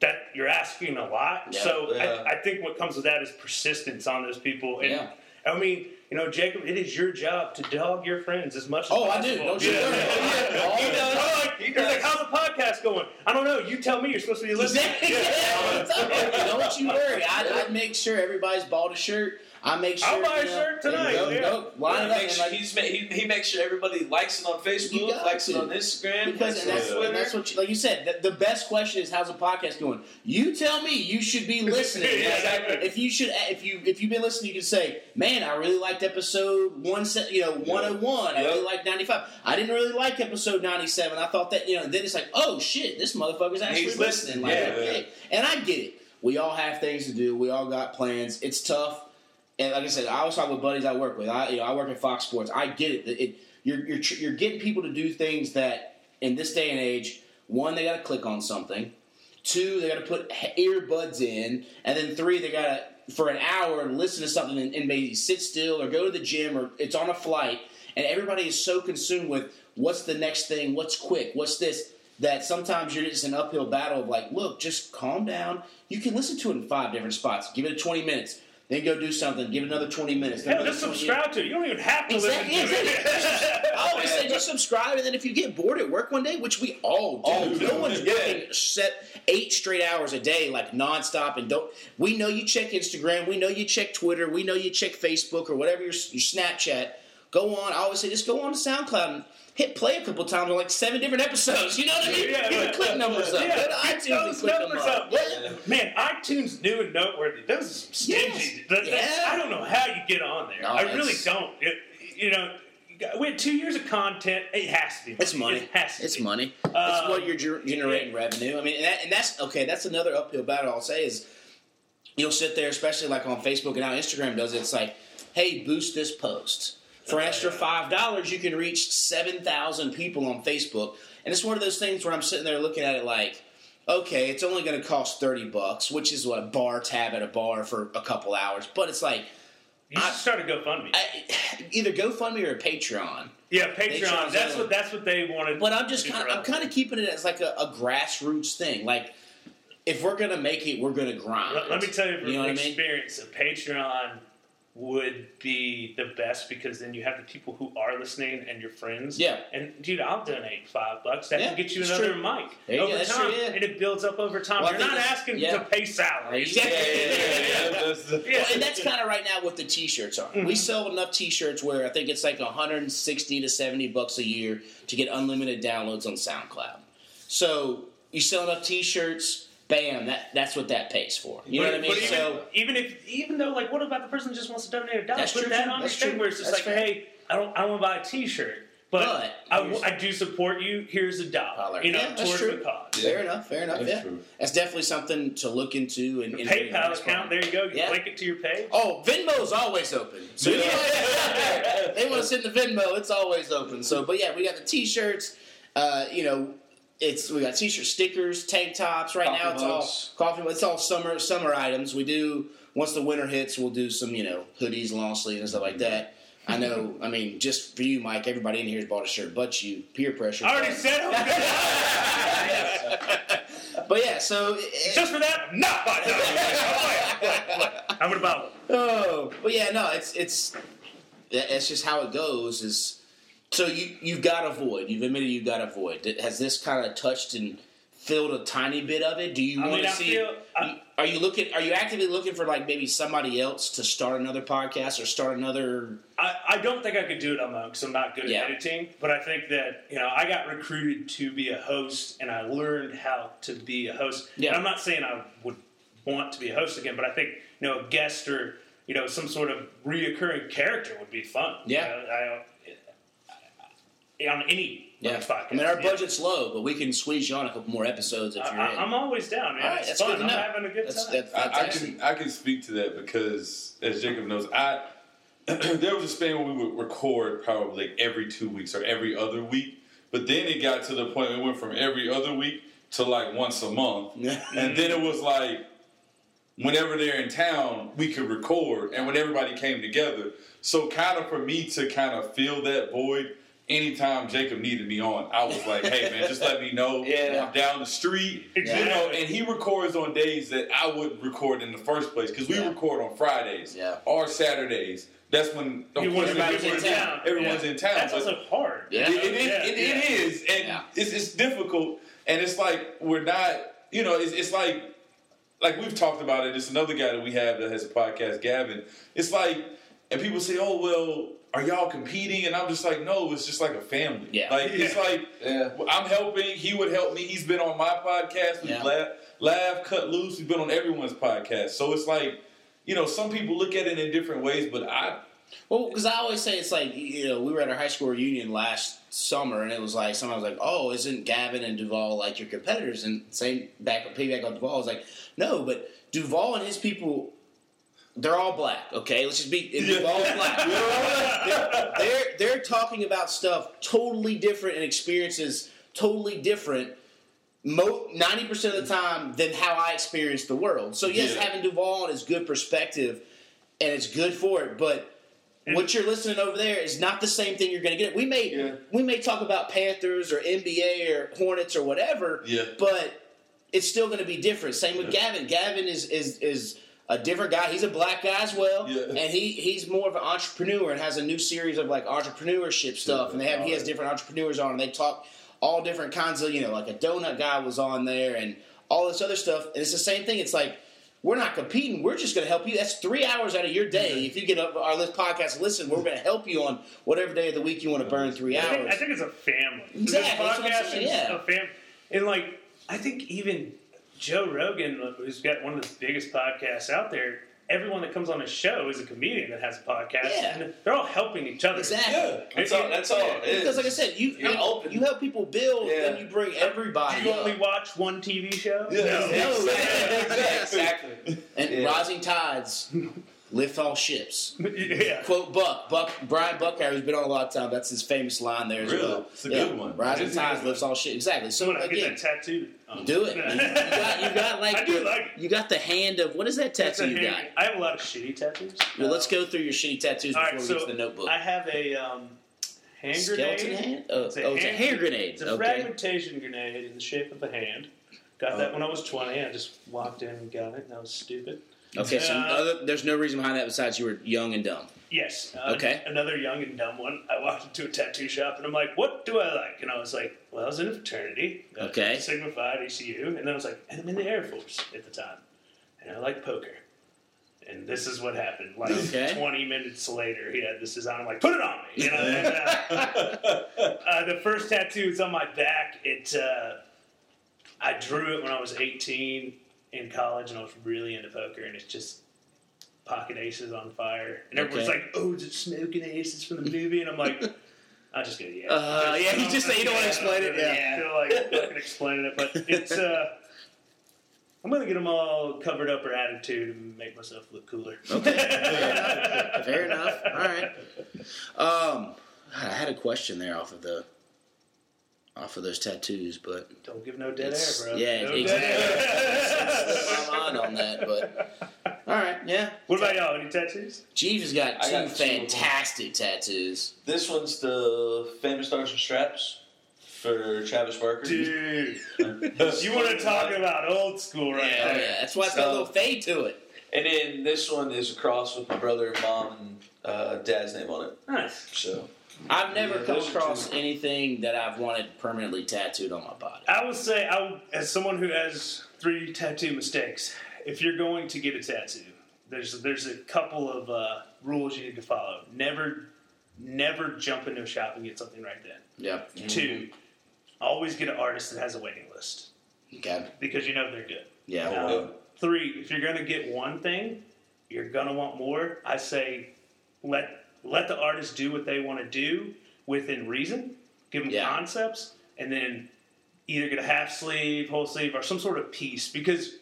that you're asking a lot. Yeah, so yeah. I, I think what comes with that is persistence on those people. And yeah. I mean, you know, Jacob, it is your job to dog your friends as much as oh, possible. Oh, I do. Don't you? Yeah. Yeah. You know, like, you're like, how's the podcast going? I don't know. You tell me. You're supposed to be listening. yeah. Yeah. Don't you worry. I, I make sure everybody's bought a shirt. I make sure. I'll buy a you know, shirt tonight. Go, yeah. go, line yeah, it makes, like, he's, he, he makes sure everybody likes it on Facebook, likes to. it on Instagram, because and that's, and that's what you, like you said. The, the best question is, how's the podcast going? You tell me. You should be listening. yeah, exactly. If you should, if you if you've been listening, you can say, "Man, I really liked episode one, you know, one hundred one. I really liked ninety five. I didn't really like episode ninety seven. I thought that you know." Then it's like, "Oh shit, this motherfucker's actually he's listening." listening. Like, yeah, okay. yeah. And I get it. We all have things to do. We all got plans. It's tough. And like I said, I always talk with buddies I work with. I, you know, I work at Fox Sports. I get it. it you're, you're, you're getting people to do things that, in this day and age, one, they got to click on something. Two, they got to put earbuds in. And then three, they got to, for an hour, listen to something and, and maybe sit still or go to the gym or it's on a flight. And everybody is so consumed with what's the next thing, what's quick, what's this, that sometimes you're just an uphill battle of like, look, just calm down. You can listen to it in five different spots. Give it twenty minutes. Then go do something. Give it another twenty minutes. Hell, just subscribe to it. You don't even have to exactly, listen to exactly. it. I always say just subscribe, and then if you get bored at work one day, which we all do. All no do. one's yeah. working set eight straight hours a day, like nonstop. And don't we know you check Instagram. We know you check Twitter. We know you check Facebook or whatever your, your Snapchat. go on. I always say, just go on to SoundCloud and hit play a couple times on like seven different episodes. You know what I mean? Yeah, yeah, click numbers up. Yeah, go to iTunes and click numbers up. up. Yeah. Man, iTunes new and noteworthy. Those are some stingy. Yes. Yeah. I don't know how you get on there. No, I really don't. It, you know. We had two years of content. It has to be money. It's money. It has to it's be. money. It's um, what you're ger- generating yeah. revenue. I mean, and, that, and that's, okay, that's another uphill battle I'll say is you'll sit there, especially like on Facebook and how Instagram does it. It's like, hey, boost this post. For an extra five dollars, you can reach seven thousand people on Facebook. And it's one of those things where I'm sitting there looking at it like, okay, it's only going to cost thirty bucks, which is what, a bar tab at a bar for a couple hours. But it's like, You should I, start a GoFundMe. I, either GoFundMe or a Patreon. Yeah, Patreon. Patreon's that's what that's what they wanted. But I'm just kind I'm kind of keeping it as like a, a grassroots thing. Like if we're gonna make it, we're gonna grind. Let, let me tell you from you know experience, I mean? A Patreon would be the best because then you have the people who are listening and your friends. Yeah. And dude, I'll donate five bucks. That yeah, can get you another true. mic you over go, time, true, yeah. and it builds up over time. Well, You're not asking yeah. to pay salaries. Yeah, yeah, yeah, yeah, yeah. yeah. Well, and that's kind of right now what the T-shirts are. Mm-hmm. We sell enough T-shirts where I think it's like one sixty to seventy bucks a year to get unlimited downloads on SoundCloud. So you sell enough T-shirts. Bam! That that's what that pays for. You but, know what I mean? Even, so even if even though like, what about the person who just wants to donate a dollar? That's Put true, that on your thing where it's just that's like, fair. hey, I don't I want to buy a T-shirt, but, but I, I do support you. Here's a dollar. You know, yeah, towards the cause. Yeah. Fair enough. Fair enough. That's yeah, true. That's definitely something to look into. And, and PayPal account. Problem. There you go. You yeah. link it to your page. Oh, Venmo's always open. So yeah. Yeah. They want to send the Venmo. It's always open. So, but yeah, we got the T-shirts. Uh, you know. It's we got T-shirt stickers, tank tops. Right coffee now, it's mugs. all coffee. It's all summer summer items. We do once the winter hits, we'll do some you know hoodies, long sleeves, and stuff like that. I know. I mean, just for you, Mike. Everybody in here has bought a shirt, but you. Peer pressure. I already said it. But yeah, so it, just for that, not bought it. Oh, yeah, what, what? I'm gonna buy one. Oh, but yeah, no, it's it's that's just how it goes. Is So you, you've got a void. You've admitted you've got a void. Has this kind of touched and filled a tiny bit of it? Do you want I mean, to I see? Feel, I, are you looking? Are you actively looking for like maybe somebody else to start another podcast or start another? I, I don't think I could do it on my own because I'm not good yeah. at editing. But I think that you know I got recruited to be a host and I learned how to be a host. Yeah. And I'm not saying I would want to be a host again, but I think you know a guest or you know some sort of reoccurring character would be fun. Yeah. You know, I don't, on any yeah. podcast. I mean, our budget's yeah. low, but we can squeeze you on a couple more episodes if you're I, in. I'm always down, man. Right, it's fun. I'm having a good that's, time. That's, that's I, I, can, I can speak to that because, as Jacob knows, I there was a span where we would record probably like every two weeks or every other week, but then it got to the point where it went from every other week to like once a month. And then it was like, whenever they're in town, we could record, and when everybody came together. So kind of for me to kind of fill that void, anytime Jacob needed me on, I was like, hey, man, just let me know. yeah. I'm down the street. Yeah. You know, and he records on days that I wouldn't record in the first place because we yeah. record on Fridays yeah. or Saturdays. That's when everyone's in town. Everyone's yeah. in town. That's also hard. Yeah. It, it, it, yeah. it, it yeah. is. And yeah. it's, it's difficult. And it's like we're not, you know, it's, it's like, like we've talked about it. It's another guy that we have that has a podcast, Gavin. It's like, and people say, oh, well, are y'all competing? And I'm just like, no, it's just like a family. Yeah. Like, it's yeah. like, yeah. I'm helping. He would help me. He's been on my podcast. We've yeah. laugh, laugh, cut loose. We've been on everyone's podcast. So it's like, you know, some people look at it in different ways, but I. Well, because I always say it's like, you know, we were at our high school reunion last summer, and it was like, someone was like, oh, isn't Gavin and Duvall like your competitors? And same back, piggyback on Duvall. I was like, no, but Duvall and his people, they're all black, okay? Let's just be they're all black. They're, they're, they're talking about stuff totally different and experiences totally different mo- ninety percent of the time than how I experience the world. So, yes, yeah. having Duvall on is good perspective, and it's good for it, but what you're listening over there is not the same thing you're going to get. We may, yeah. we may talk about Panthers or N B A or Hornets or whatever, yeah. but it's still going to be different. Same with yeah. Gavin. Gavin is is is... a different guy. He's a black guy as well, yeah. and he, he's more of an entrepreneur and has a new series of like entrepreneurship stuff. And they have he has different entrepreneurs on, and they talk all different kinds of you know like a donut guy was on there and all this other stuff. And it's the same thing. It's like We're not competing. We're just going to help you. That's three hours out of your day. If you get up our podcast and listen, we're going to help you on whatever day of the week you want to burn three hours. I think, I think it's a family. Exactly. This podcast saying, is yeah. a family. And, like, I think even Joe Rogan, who's got one of the biggest podcasts out there, everyone that comes on a show is a comedian that has a podcast. Yeah. And they're all helping each other. Exactly. Yeah. That's, all, that's all it is. Because, like I said, you help, you help people build, yeah. and you bring everybody. Do you only watch one T V show? Yeah. No. no. Exactly. exactly. And yeah. rising tides lift all ships. Yeah. Quote Buck. Buck Brian Buckhauer has been on a lot of time. That's his famous line there as really? well. It's a yeah. good one. Rising tides lifts all ships. Exactly. So when I again, get that tattoo. Um, do it. You, you, got, you got like, the, like you got the hand of what is that tattoo you got? I have a lot of shitty tattoos. Well, um, let's go through your shitty tattoos before right, we so get to the notebook. I have a um, hand skeleton grenade. Hand? Oh, it's a, oh, hand, it's a hand grenade. It's a okay. fragmentation grenade in the shape of a hand. Got oh. that when I was twenty. I just walked in and got it, and that was stupid. Okay, so uh, other, there's no reason behind that besides you were young and dumb. Yes. Uh, okay. Another young and dumb one. I walked into a tattoo shop, and I'm like, what do I like? And I was like, well, I was in a fraternity. Okay. Sigma Phi at E C U. And then I was like, and I'm in the Air Force at the time. And I like poker. And this is what happened. Like, okay. twenty minutes later, he had this design. I'm like, put it on me. You know? And, uh, uh, the first tattoo is on my back. It. Uh, I drew it when I was eighteen. In college, and I was really into poker, and it's just pocket aces on fire, and everyone's okay. like, "Oh, is it smoking aces from the movie?" And I'm like, "I just go, yeah, uh, yeah." You just say you don't want to explain it. Yeah, I feel like fucking explaining it, but it's. Uh, I'm gonna get them all covered up or added to to make myself look cooler. Okay, fair, fair enough. All right. Um, I had a question there off of the. Off of those tattoos, but don't give no dead air, bro. Yeah, no exactly. I'm odd on that, but all right, yeah. What about y'all? Any tattoos? Jeeves has got two got fantastic two. tattoos. This one's the famous Stars and Straps for Travis Barker. Dude, you want to talk about old school, right? Yeah, there. yeah. That's why it's so, got a little fade to it. And then this one is a cross with my brother, mom, and uh, dad's name on it. Nice. So. I've never yeah, come across anything that I've wanted permanently tattooed on my body. I would say, I, as someone who has three tattoo mistakes, if you're going to get a tattoo, there's there's a couple of uh, rules you need to follow. Never, never jump into a shop and get something right then. Yeah. Mm-hmm. Two, always get an artist that has a waiting list. Okay. Because you know they're good. Yeah. Um, well. Three, if you're going to get one thing, you're going to want more. I say, let... Let the artist do what they want to do within reason. Give them yeah. concepts, and then either get a half sleeve, whole sleeve, or some sort of piece. Because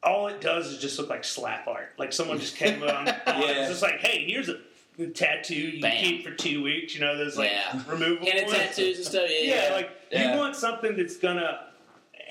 all it does is just look like slap art. Like someone just came on, yeah. on it's just like, hey, here's a tattoo you Bam. keep for two weeks. You know, there's like yeah. removable and it's tattoos and stuff. Yeah, yeah like yeah. you want something that's gonna.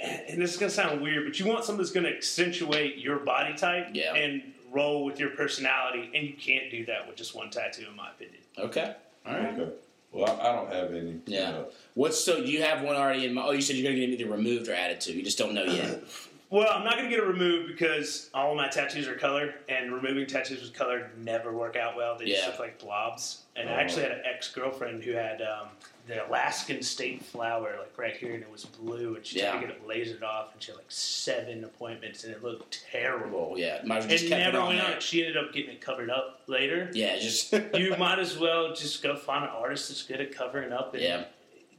And this is gonna sound weird, but you want something that's gonna accentuate your body type. Yeah. And roll with your personality, and you can't do that with just one tattoo, in my opinion. Okay. All right. Okay. Well, I don't have any. Yeah. You know. What's so? Do you have one already in mind? Oh, you said you're going to get it either removed or added to. You just don't know yet. Well, I'm not going to get it removed because all of my tattoos are colored, and removing tattoos with color never work out well. They yeah. just look like blobs. And oh. I actually had an ex-girlfriend who had um, the Alaskan state flower like right here, and it was blue, and she yeah. tried to get it lasered off, and she had like seven appointments, and it looked terrible. Yeah, might as well just kept never it on went out. She ended up getting it covered up later. Yeah, just you might as well just go find an artist that's good at covering up. And yeah.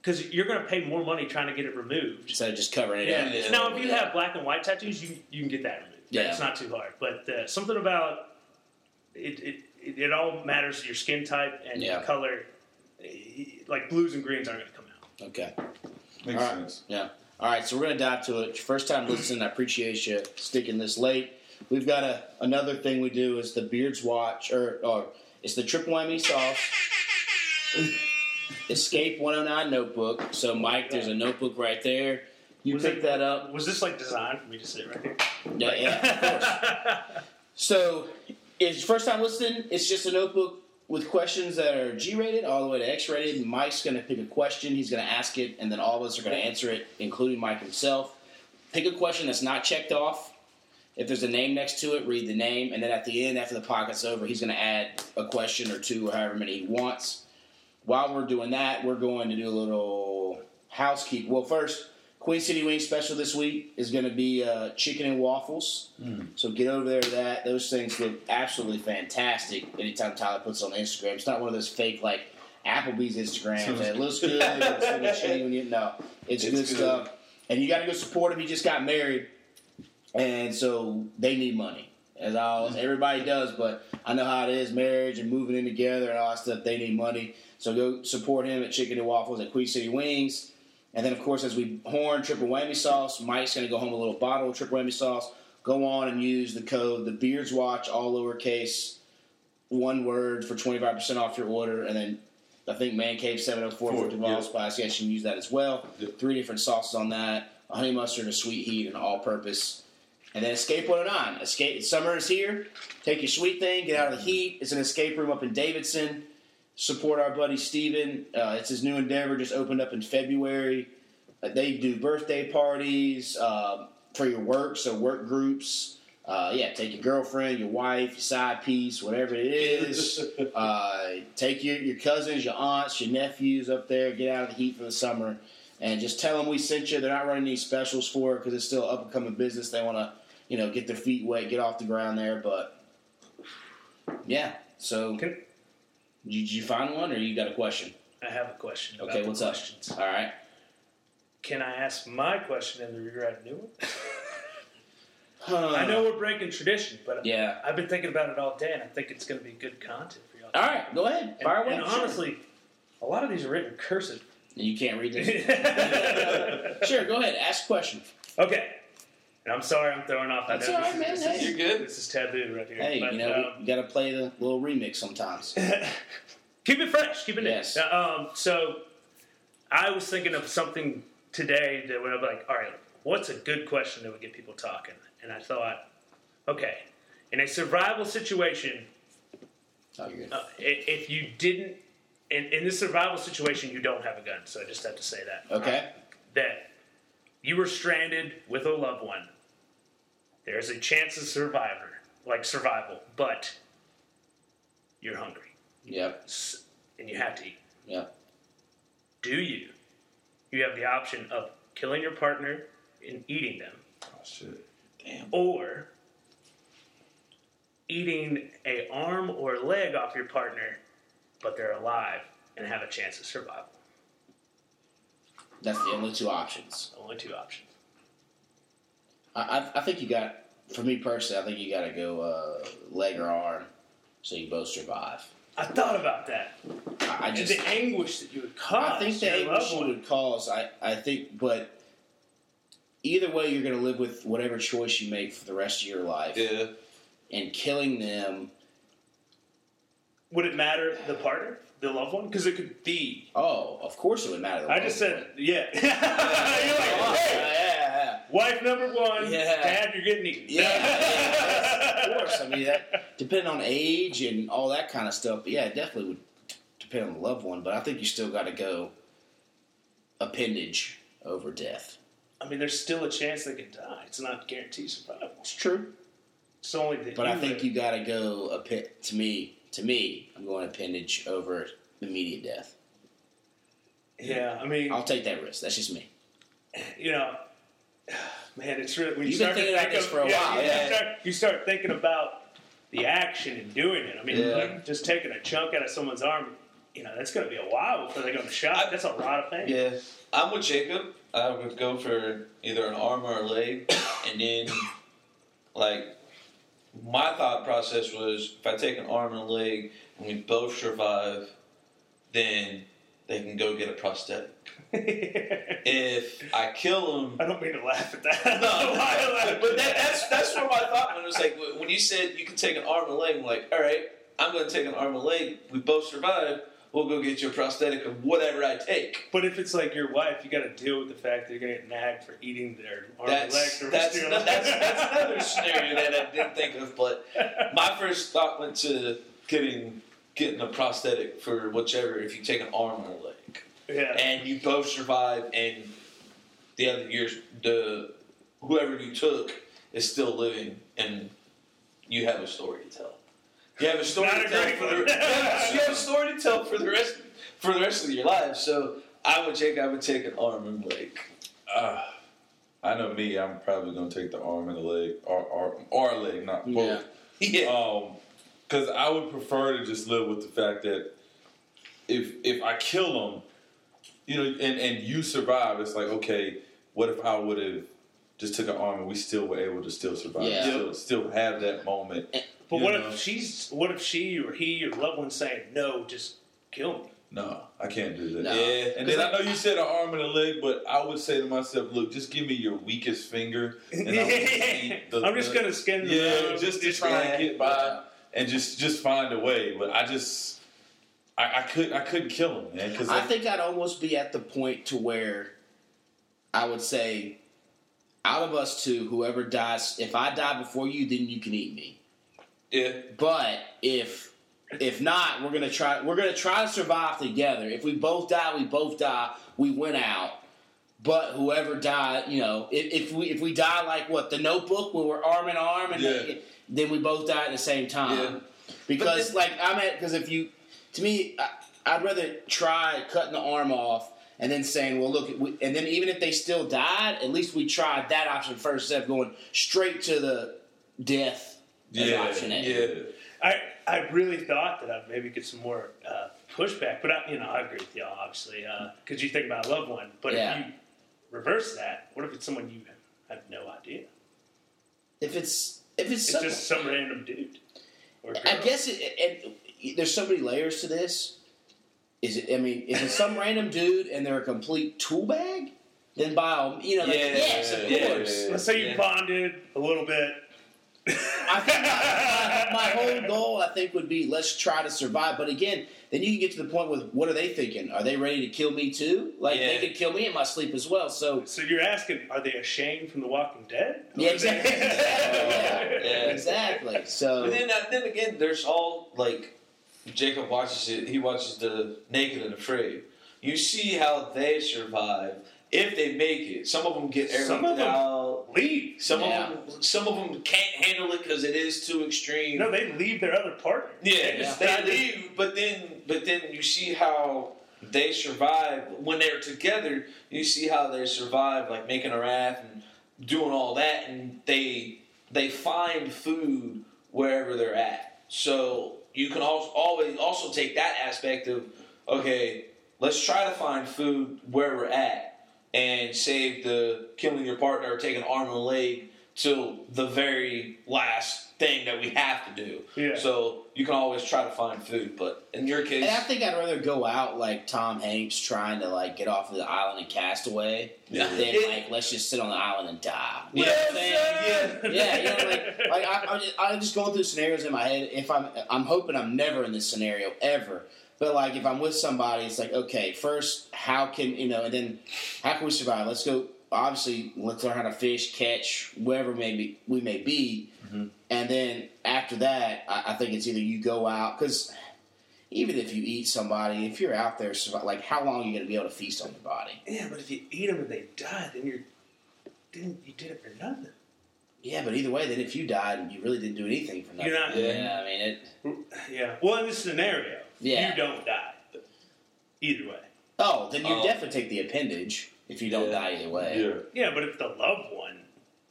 Because you're going to pay more money trying to get it removed. Instead of just covering it yeah. up. Yeah. Now, if you yeah. have black and white tattoos, you you can get that removed. Yeah. It's not too hard. But uh, something about it, it, it all matters your skin type and yeah. your color. Like, blues and greens aren't going to come out. Okay. Makes all right. sense. Yeah. All right, so we're going to dive to it. First time listening, I appreciate you sticking this late. We've got a, another thing we do is the Beards Watch, or, or it's the Triple Whammy Sauce Escape one oh nine Notebook. So, Mike, there's a notebook right there. You was picked it, that up. Was this, like, designed for me to sit right here? Yeah, yeah, of course. So, it's first time listening. It's just a notebook with questions that are G-rated all the way to X-rated. Mike's going to pick a question. He's going to ask it, and then all of us are going to answer it, including Mike himself. Pick a question that's not checked off. If there's a name next to it, read the name. And then at the end, after the podcast's over, he's going to add a question or two or however many he wants. While we're doing that, we're going to do a little housekeeping. Well, first, Queen City Wings special this week is going to be uh, chicken and waffles. Mm. So get over there to that. Those things look absolutely fantastic anytime Tyler puts it on Instagram. It's not one of those fake, like, Applebee's Instagram. It looks good. It's going to shitty when you... No, it's, it's good, good stuff. And you got to go support him. He just got married. And so they need money. As all, mm-hmm. everybody does, but I know how it is, marriage and moving in together and all that stuff. They need money. So go support him at Chicken and Waffles at Queen City Wings. And then, of course, as we horn Triple Whammy Sauce, Mike's going to go home with a little bottle of Triple Whammy Sauce. Go on and use the code The Beards Watch, all lowercase, one word, for twenty-five percent off your order. And then I think Man Cave seven oh four for Duvall Spice. Yes, you can use that as well. Yep. Three different sauces on that, a honey mustard, a sweet heat, and all-purpose. And then Escape one oh nine. Escape. Summer is here. Take your sweet thing. Get out of the heat. It's an escape room up in Davidson. Support our buddy Steven. Uh, it's his new endeavor. Just opened up in February. Uh, they do birthday parties uh, for your work. So work groups. Uh, yeah, take your girlfriend, your wife, your side piece, whatever it is. uh, take your, your cousins, your aunts, your nephews up there. Get out of the heat for the summer. And just tell them we sent you. They're not running any specials for it because it's still up-and-coming business. They want to, you know, get their feet wet, get off the ground there. But, yeah. So, can, did you find one or you got a question? I have a question. About okay, the what's questions. Up? All right. Can I ask my question and rewrite a new one? huh. I know we're breaking tradition, but yeah. I've been thinking about it all day, and I think it's going to be good content for y'all. All right, go ahead. And, Fire away. And honestly, a lot of these are written in cursive. You can't read this. Sure, go ahead. Ask questions. Okay. And I'm sorry I'm throwing off. That's all right, man. This is, hey. You're good. This is taboo right here. Hey, but, you know, um, you got to play the little remix sometimes. Keep it fresh. Keep it yes. nice. Um, so I was thinking of something today that when I'm like, all right, what's a good question that would get people talking? And I thought, okay, in a survival situation, oh, you're good. Uh, if you didn't, In, in this survival situation, you don't have a gun, so I just have to say that. Okay. Right? That you were stranded with a loved one. There's a chance of survivor, like survival, but you're hungry. Yep. And you have to eat. Yep. Do you? You have the option of killing your partner and eating them. Oh, shit. Damn. Or eating a arm or leg off your partner, but they're alive and have a chance of survival. That's the only two options. Only two options. I, I, I think you got, for me personally, I think you got to go uh, leg or arm so you both survive. I thought about that. I, I just, the anguish that you would cause. I think the anguish you would cause, I, I think, but either way, you're going to live with whatever choice you make for the rest of your life. Yeah. And killing them... Would it matter the partner, the loved one? Because it could be. Oh, of course it would matter. The I just said, one. yeah. You're like, hey, yeah. wife number one, yeah. dad, you're getting eaten. Yeah, yeah, of course. I mean, that, depending on age and all that kind of stuff. But yeah, it definitely would depend on the loved one. But I think you still got to go appendage over death. I mean, there's still a chance they can die. It's not guaranteed survival. It's true. It's only the but I think live. You got to go a pit to me. To me, I'm going appendage over immediate death. Yeah, I mean... I'll take that risk. That's just me. You know, man, it's really... When You've you been thinking about this for a yeah, while. Yeah. You, start, you start thinking about the action and doing it. I mean, yeah. like just taking a chunk out of someone's arm, you know, that's going to be a while before they go to shop. That's a lot of things. Yeah. I'm with Jacob. I would go for either an arm or a leg, and then, like... My thought process was, if I take an arm and a leg and we both survive, then they can go get a prosthetic. If I kill them... I don't mean to laugh at that. No, why but that, that's that's where my thought went. It was like, when you said you can take an arm and a leg, I'm like, all right, I'm going to take an arm and a leg. We both survive. We'll go get you a prosthetic of whatever I take. But if it's like your wife, you got to deal with the fact that you're going to get nagged for eating their arm and legs. Or that's, not, that's, that's another scenario that I didn't think of. But my first thought went to getting getting a prosthetic for whichever, if you take an arm or a leg. Yeah. And you both survive, and the other years, the whoever you took is still living, and you have a story to tell. You have a story to tell for the, you have a story to tell for the rest for the rest of your life. So I would take I would take an arm and leg. Uh, I know me. I'm probably gonna take the arm and the leg, or or, or leg, not both. Yeah. Um, because I would prefer to just live with the fact that if if I kill him, you know, and, and you survive, it's like, okay, what if I would have just took an arm and we still were able to still survive, yeah. still still have that moment. And, but what know? if she's? What if she or he or loved one saying, "No, just kill me"? No, I can't do that. No. Yeah, and then I know you said an arm and a leg, but I would say to myself, "Look, just give me your weakest finger." And I would the, I'm just gonna skin the yeah, just to try and get by, and just, just find a way. But I just, I, I could I couldn't kill him, man. Cause I, I think I'd almost be at the point to where I would say, out of us two, whoever dies, if I die before you, then you can eat me. Yeah, but if. If not, we're gonna try. We're gonna try to survive together. If we both die, we both die. We went out, but whoever died, you know, if, if we if we die like what The Notebook, where we're arm in arm, and yeah. they, then we both die at the same time. Yeah. Because then, like I'm at, because if you, to me, I, I'd rather try cutting the arm off and then saying, well, look, we, and then even if they still died, at least we tried that option first instead of going straight to the death as yeah, option A. Yeah. I I really thought that I'd maybe get some more uh, pushback, but I, you know, I agree with y'all obviously because uh, you think about a loved one. But yeah. if you reverse that, what if it's someone you have no idea? If it's if it's, it's some, just some random dude, or girl. I guess it, it, it, there's so many layers to this. Is it? I mean, if it's some random dude and they're a complete tool bag, then by all, you know, like, yeah, yes, of yeah, course. Yeah. Let's say you yeah. bonded a little bit. I think my, my, my whole goal, I think, would be let's try to survive. But again, then you can get to the point with what are they thinking? Are they ready to kill me too? Like yeah. they could kill me in my sleep as well. So, so you're asking, are they ashamed from The Walking Dead? Yeah, exactly. yeah, yeah. Exactly. So, but then, then again, there's all like Jacob watches it. He watches the Naked and Afraid. You see how they survive. If they make it, some of them get everything. Some of them out. leave. Some yeah. of them, some of them can't handle it because it is too extreme. No, they leave their other partner. Yeah, yeah. they leave. But then, but then you see how they survive when they're together. You see how they survive, like making a raft and doing all that, and they they find food wherever they're at. So you can also always also take that aspect of okay, let's try to find food where we're at. And save the killing your partner or take an arm and a leg till the very last thing that we have to do. Yeah. So you can always try to find food, but in your case... And I think I'd rather go out like Tom Hanks trying to like get off of the island and cast away yeah. than it, like let's just sit on the island and die. You know what I'm saying? Yeah, yeah. You know, like like I, I'm, just, I'm just going through scenarios in my head. If I'm, I'm hoping I'm never in this scenario ever. But, like, if I'm with somebody, it's like, okay, first, how can, you know, and then how can we survive? Let's go, obviously, let's learn how to fish, catch, wherever may be, we may be. Mm-hmm. And then after that, I, I think it's either you go out, because even if you eat somebody, if you're out there, like, how long are you going to be able to feast on your body? Yeah, but if you eat them and they die, then you're, then you did it for nothing. Yeah, but either way, then if you died, you really didn't do anything for nothing. You're not, yeah, I mean, it... Yeah, well, in this scenario... Yeah. You don't die. Either way. Oh, then you um, definitely take the appendage if you don't yeah. die either way. Yeah. yeah, but if the loved one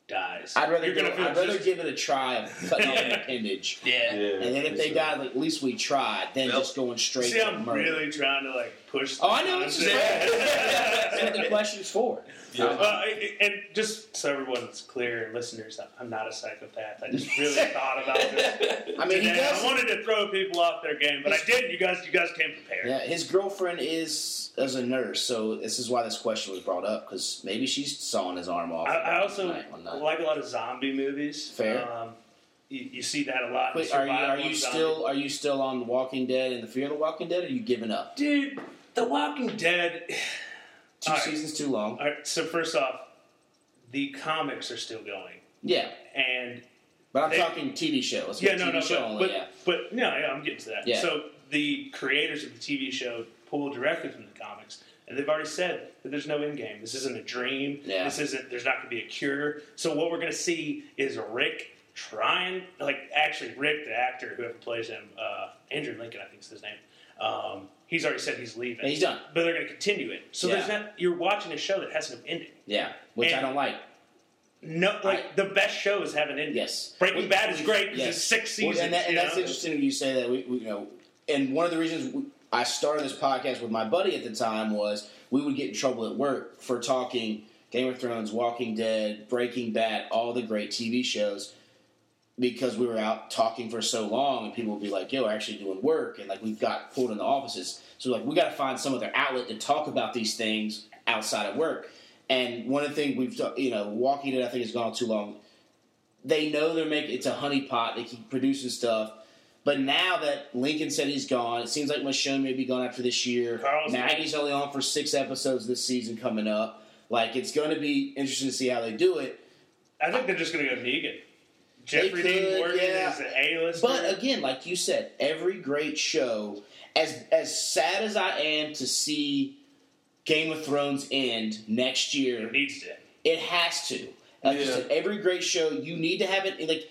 dies, I'd rather, go, I'd rather just... give it a try of cutting off an appendage. Yeah. yeah. And then if they sure. die, like, at least we tried. Then nope. just going straight See, to I'm murder. See, I'm really trying to, like, push the Oh, I know what you're saying. That's what the question's for. Yeah. Um, uh, and just so everyone's clear and listeners, I'm not a psychopath. I just really thought about this. I mean, he does, I wanted to throw people off their game, but I didn't. You guys, you guys came prepared. Yeah, his girlfriend is as a nurse, so this is why this question was brought up because maybe she's sawing his arm off. I, I also night, night. like a lot of zombie movies. Fair. Um, You, you see that a lot. Wait, are you, are you still are you still on The Walking Dead and the Fear of the Walking Dead? Or are you giving up, dude? The Walking Dead. Two All seasons right. too long. All right, so first off, the comics are still going. Yeah, and but I'm they, talking T V show. Let's yeah, no, T V no, show but, only, but, yeah. but no, yeah, I'm getting to that. Yeah. So the creators of the T V show pull directly from the comics, and they've already said that there's no end game. This isn't a dream. Yeah. This isn't. There's not going to be a cure. So what we're going to see is Rick. Trying, like, actually, Rick, the actor, whoever plays him, uh, Andrew Lincoln, I think is his name, Um, he's already said he's leaving. And he's done. But they're going to continue it. So yeah. there's that, you're watching a show that has no ending. Yeah, which and I don't like. No, like I, the best shows have an ending. Yes, Breaking we, Bad is great because yes. it's six seasons. Well, and that, and that's know? interesting you say that. We, we, you know, and one of the reasons we, I started this podcast with my buddy at the time was we would get in trouble at work for talking Game of Thrones, Walking Dead, Breaking Bad, all the great T V shows, because we were out talking for so long, and people would be like, "Yo, we're actually doing work," and like we got pulled in the offices. So like we got to find some other outlet to talk about these things outside of work. And one of the things we've, you know, Walking Dead, I think, has gone too long. They know they're making, it's a honeypot. They keep producing stuff. But now that Lincoln said he's gone, it seems like Michonne may be gone after this year. Carl's Maggie's only on for six episodes this season coming up. Like, it's going to be interesting to see how they do it. I think they're just going to go Negan. Jeffrey Dean Morgan yeah. is an A-lister. But again, like you said, every great show, as as sad as I am to see Game of Thrones end next year. It needs to. It has to. Like yeah. you said, every great show, you need to have it. Like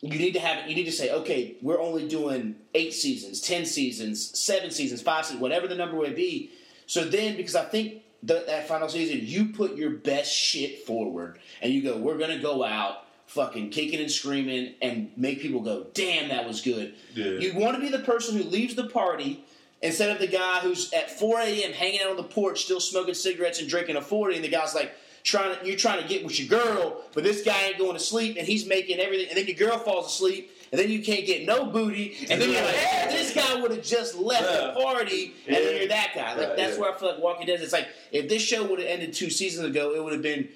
you need to have it. You need to say, okay, we're only doing eight seasons, ten seasons, seven seasons, five seasons, whatever the number may be. So then, because I think the, that final season, you put your best shit forward, and you go, we're gonna go out fucking kicking and screaming, and make people go, damn, that was good. Yeah. You want to be the person who leaves the party, instead of the guy who's at four a.m. hanging out on the porch, still smoking cigarettes and drinking a forty, and the guy's like, "Trying to, you're trying to get with your girl, but this guy ain't going to sleep, and he's making everything." And then your girl falls asleep, and then you can't get no booty, and then you're like, "Hey, this guy would have just left yeah. the party," and yeah. then you're that guy. Like yeah, that's yeah. where I feel like Walking Dead. It's like if this show would have ended two seasons ago, it would have been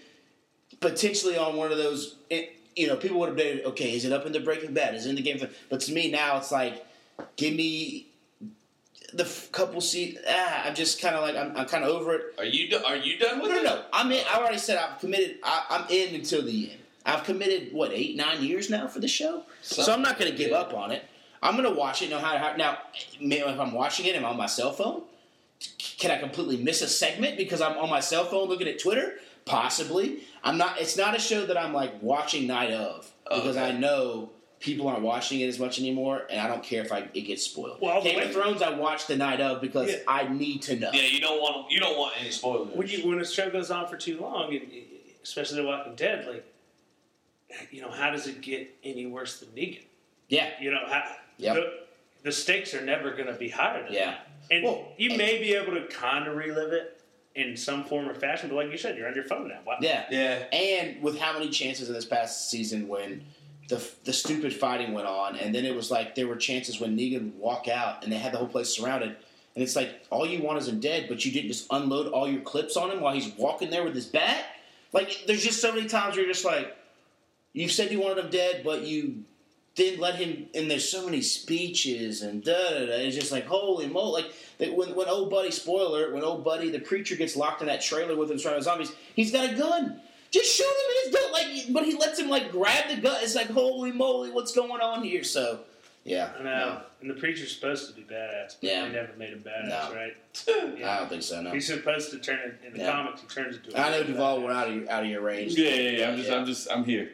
potentially on one of those. It, you know, people would have been okay. Is it up in the Breaking Bad? Is it in the Game of Thrones? But to me now, it's like, give me. The f- couple seat, ah, I'm just kind of like I'm, I'm kind of over it. Are you do- are you done with no, it? No, no, I'm in. I already said I've committed. I, I'm in until the end. I've committed what eight, nine years now for the show, Something so I'm not going to give up on it. I'm going to watch it. Know how, how now? If I'm watching it, I'm on my cell phone. Can I completely miss a segment because I'm on my cell phone looking at Twitter? Possibly. I'm not. It's not a show that I'm like watching night of because okay. I know. People aren't watching it as much anymore, and I don't care if I, it gets spoiled. Well, Game of Thrones, I watch the night of because yeah. I need to know. Yeah, you don't want you don't want any spoilers. When, you, when a show goes on for too long, and especially The Walking Dead, like you know, how does it get any worse than Negan? Yeah, you know, how, yep. the, the stakes are never going to be higher than yeah. that. And well, you and may be able to kind of relive it in some form or fashion, but like you said, you're on your phone now. Wow. Yeah, yeah. And with how many chances in this past season when. The, the stupid fighting went on, and then it was like there were chances when Negan would walk out and they had the whole place surrounded, and it's like all you want is him dead, but you didn't just unload all your clips on him while he's walking there with his bat. Like there's just so many times where you're just like, you said you wanted him dead, but you didn't let him. And there's so many speeches and da da da. It's just like holy moly! Like that when when old buddy spoiler when old buddy the preacher gets locked in that trailer with him surrounded by zombies, he's got a gun. Just shoot him in his gut, like, but he lets him like grab the gut. It's like, holy moly, what's going on here? So, yeah, I know. No. And the preacher's supposed to be badass, but yeah. they never made him badass, no. right? Yeah. I don't think so. No, he's supposed to turn it in the yeah. comics. He turns into. I know Duvall went out of your, out of your range. Yeah, yeah, yeah. yeah. I'm just, yeah. I'm just, I'm here.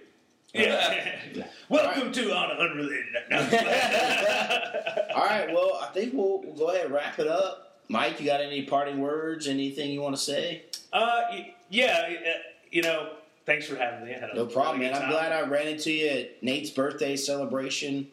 Yeah. yeah. Welcome right. to On an Unrelated Note. All right. Well, I think we'll, we'll go ahead and wrap it up. Mike, you got any parting words? Anything you want to say? Uh, yeah. Uh, You know, thanks for having me. I had a no problem, man. I'm glad I ran into you at Nate's birthday celebration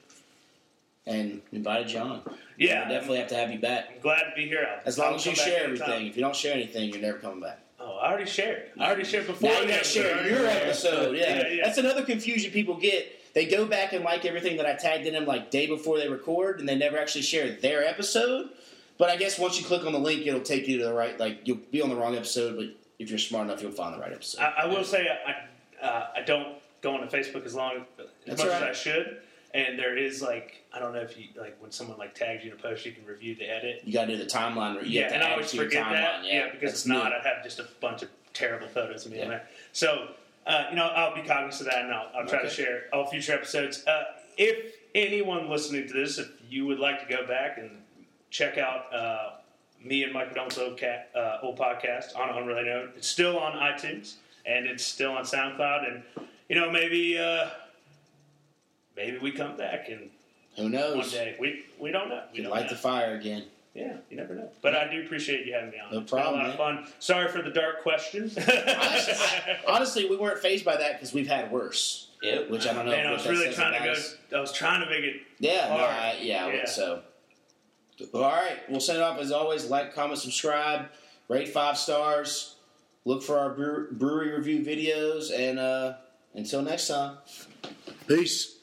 and invited you on. Yeah. We'll definitely have to have you back. I'm glad to be here. I'll, as long I'll as you share everything. Time. If you don't share anything, you're never coming back. Oh, I already shared. I already shared before. Now you got to share your episode. Yeah. Yeah, yeah. That's another confusion people get. They go back and like everything that I tagged in them like day before they record, and they never actually share their episode. But I guess once you click on the link, it'll take you to the right. Like, you'll be on the wrong episode, but if you're smart enough, you'll find the right episode. I, I will say I uh, I don't go on to Facebook as long as That's much right. as I should. And there is like I don't know if you like when someone like tags you in a post, you can review the edit. You got to do the timeline. You yeah, and I always forget that. Yeah, yeah because That's it's new. not. I have just a bunch of terrible photos of me yeah. in there. So uh, you know, I'll be cognizant of that, and I'll, I'll try okay. to share all future episodes. Uh, if anyone listening to this, if you would like to go back and check out. Uh, Me and Mike Bedont's old, cat, uh, old podcast on an unrelated note. It's still on iTunes and it's still on SoundCloud. And you know, maybe uh, maybe we come back and who knows? One day we we don't know. We don't light know. the fire again. Yeah, you never know. But I do appreciate you having me on. No problem. It's been a lot man. of fun. Sorry for the dark questions. honestly, honestly, we weren't fazed by that because we've had worse. Yep. Which I don't know. And I was really trying to nice. go. I was trying to make it. Yeah. Hard. No, I, yeah, yeah. So. All right. We'll send it off as always. Like, comment, subscribe, rate five stars. Look for our brewery review videos, and uh, until next time. Peace.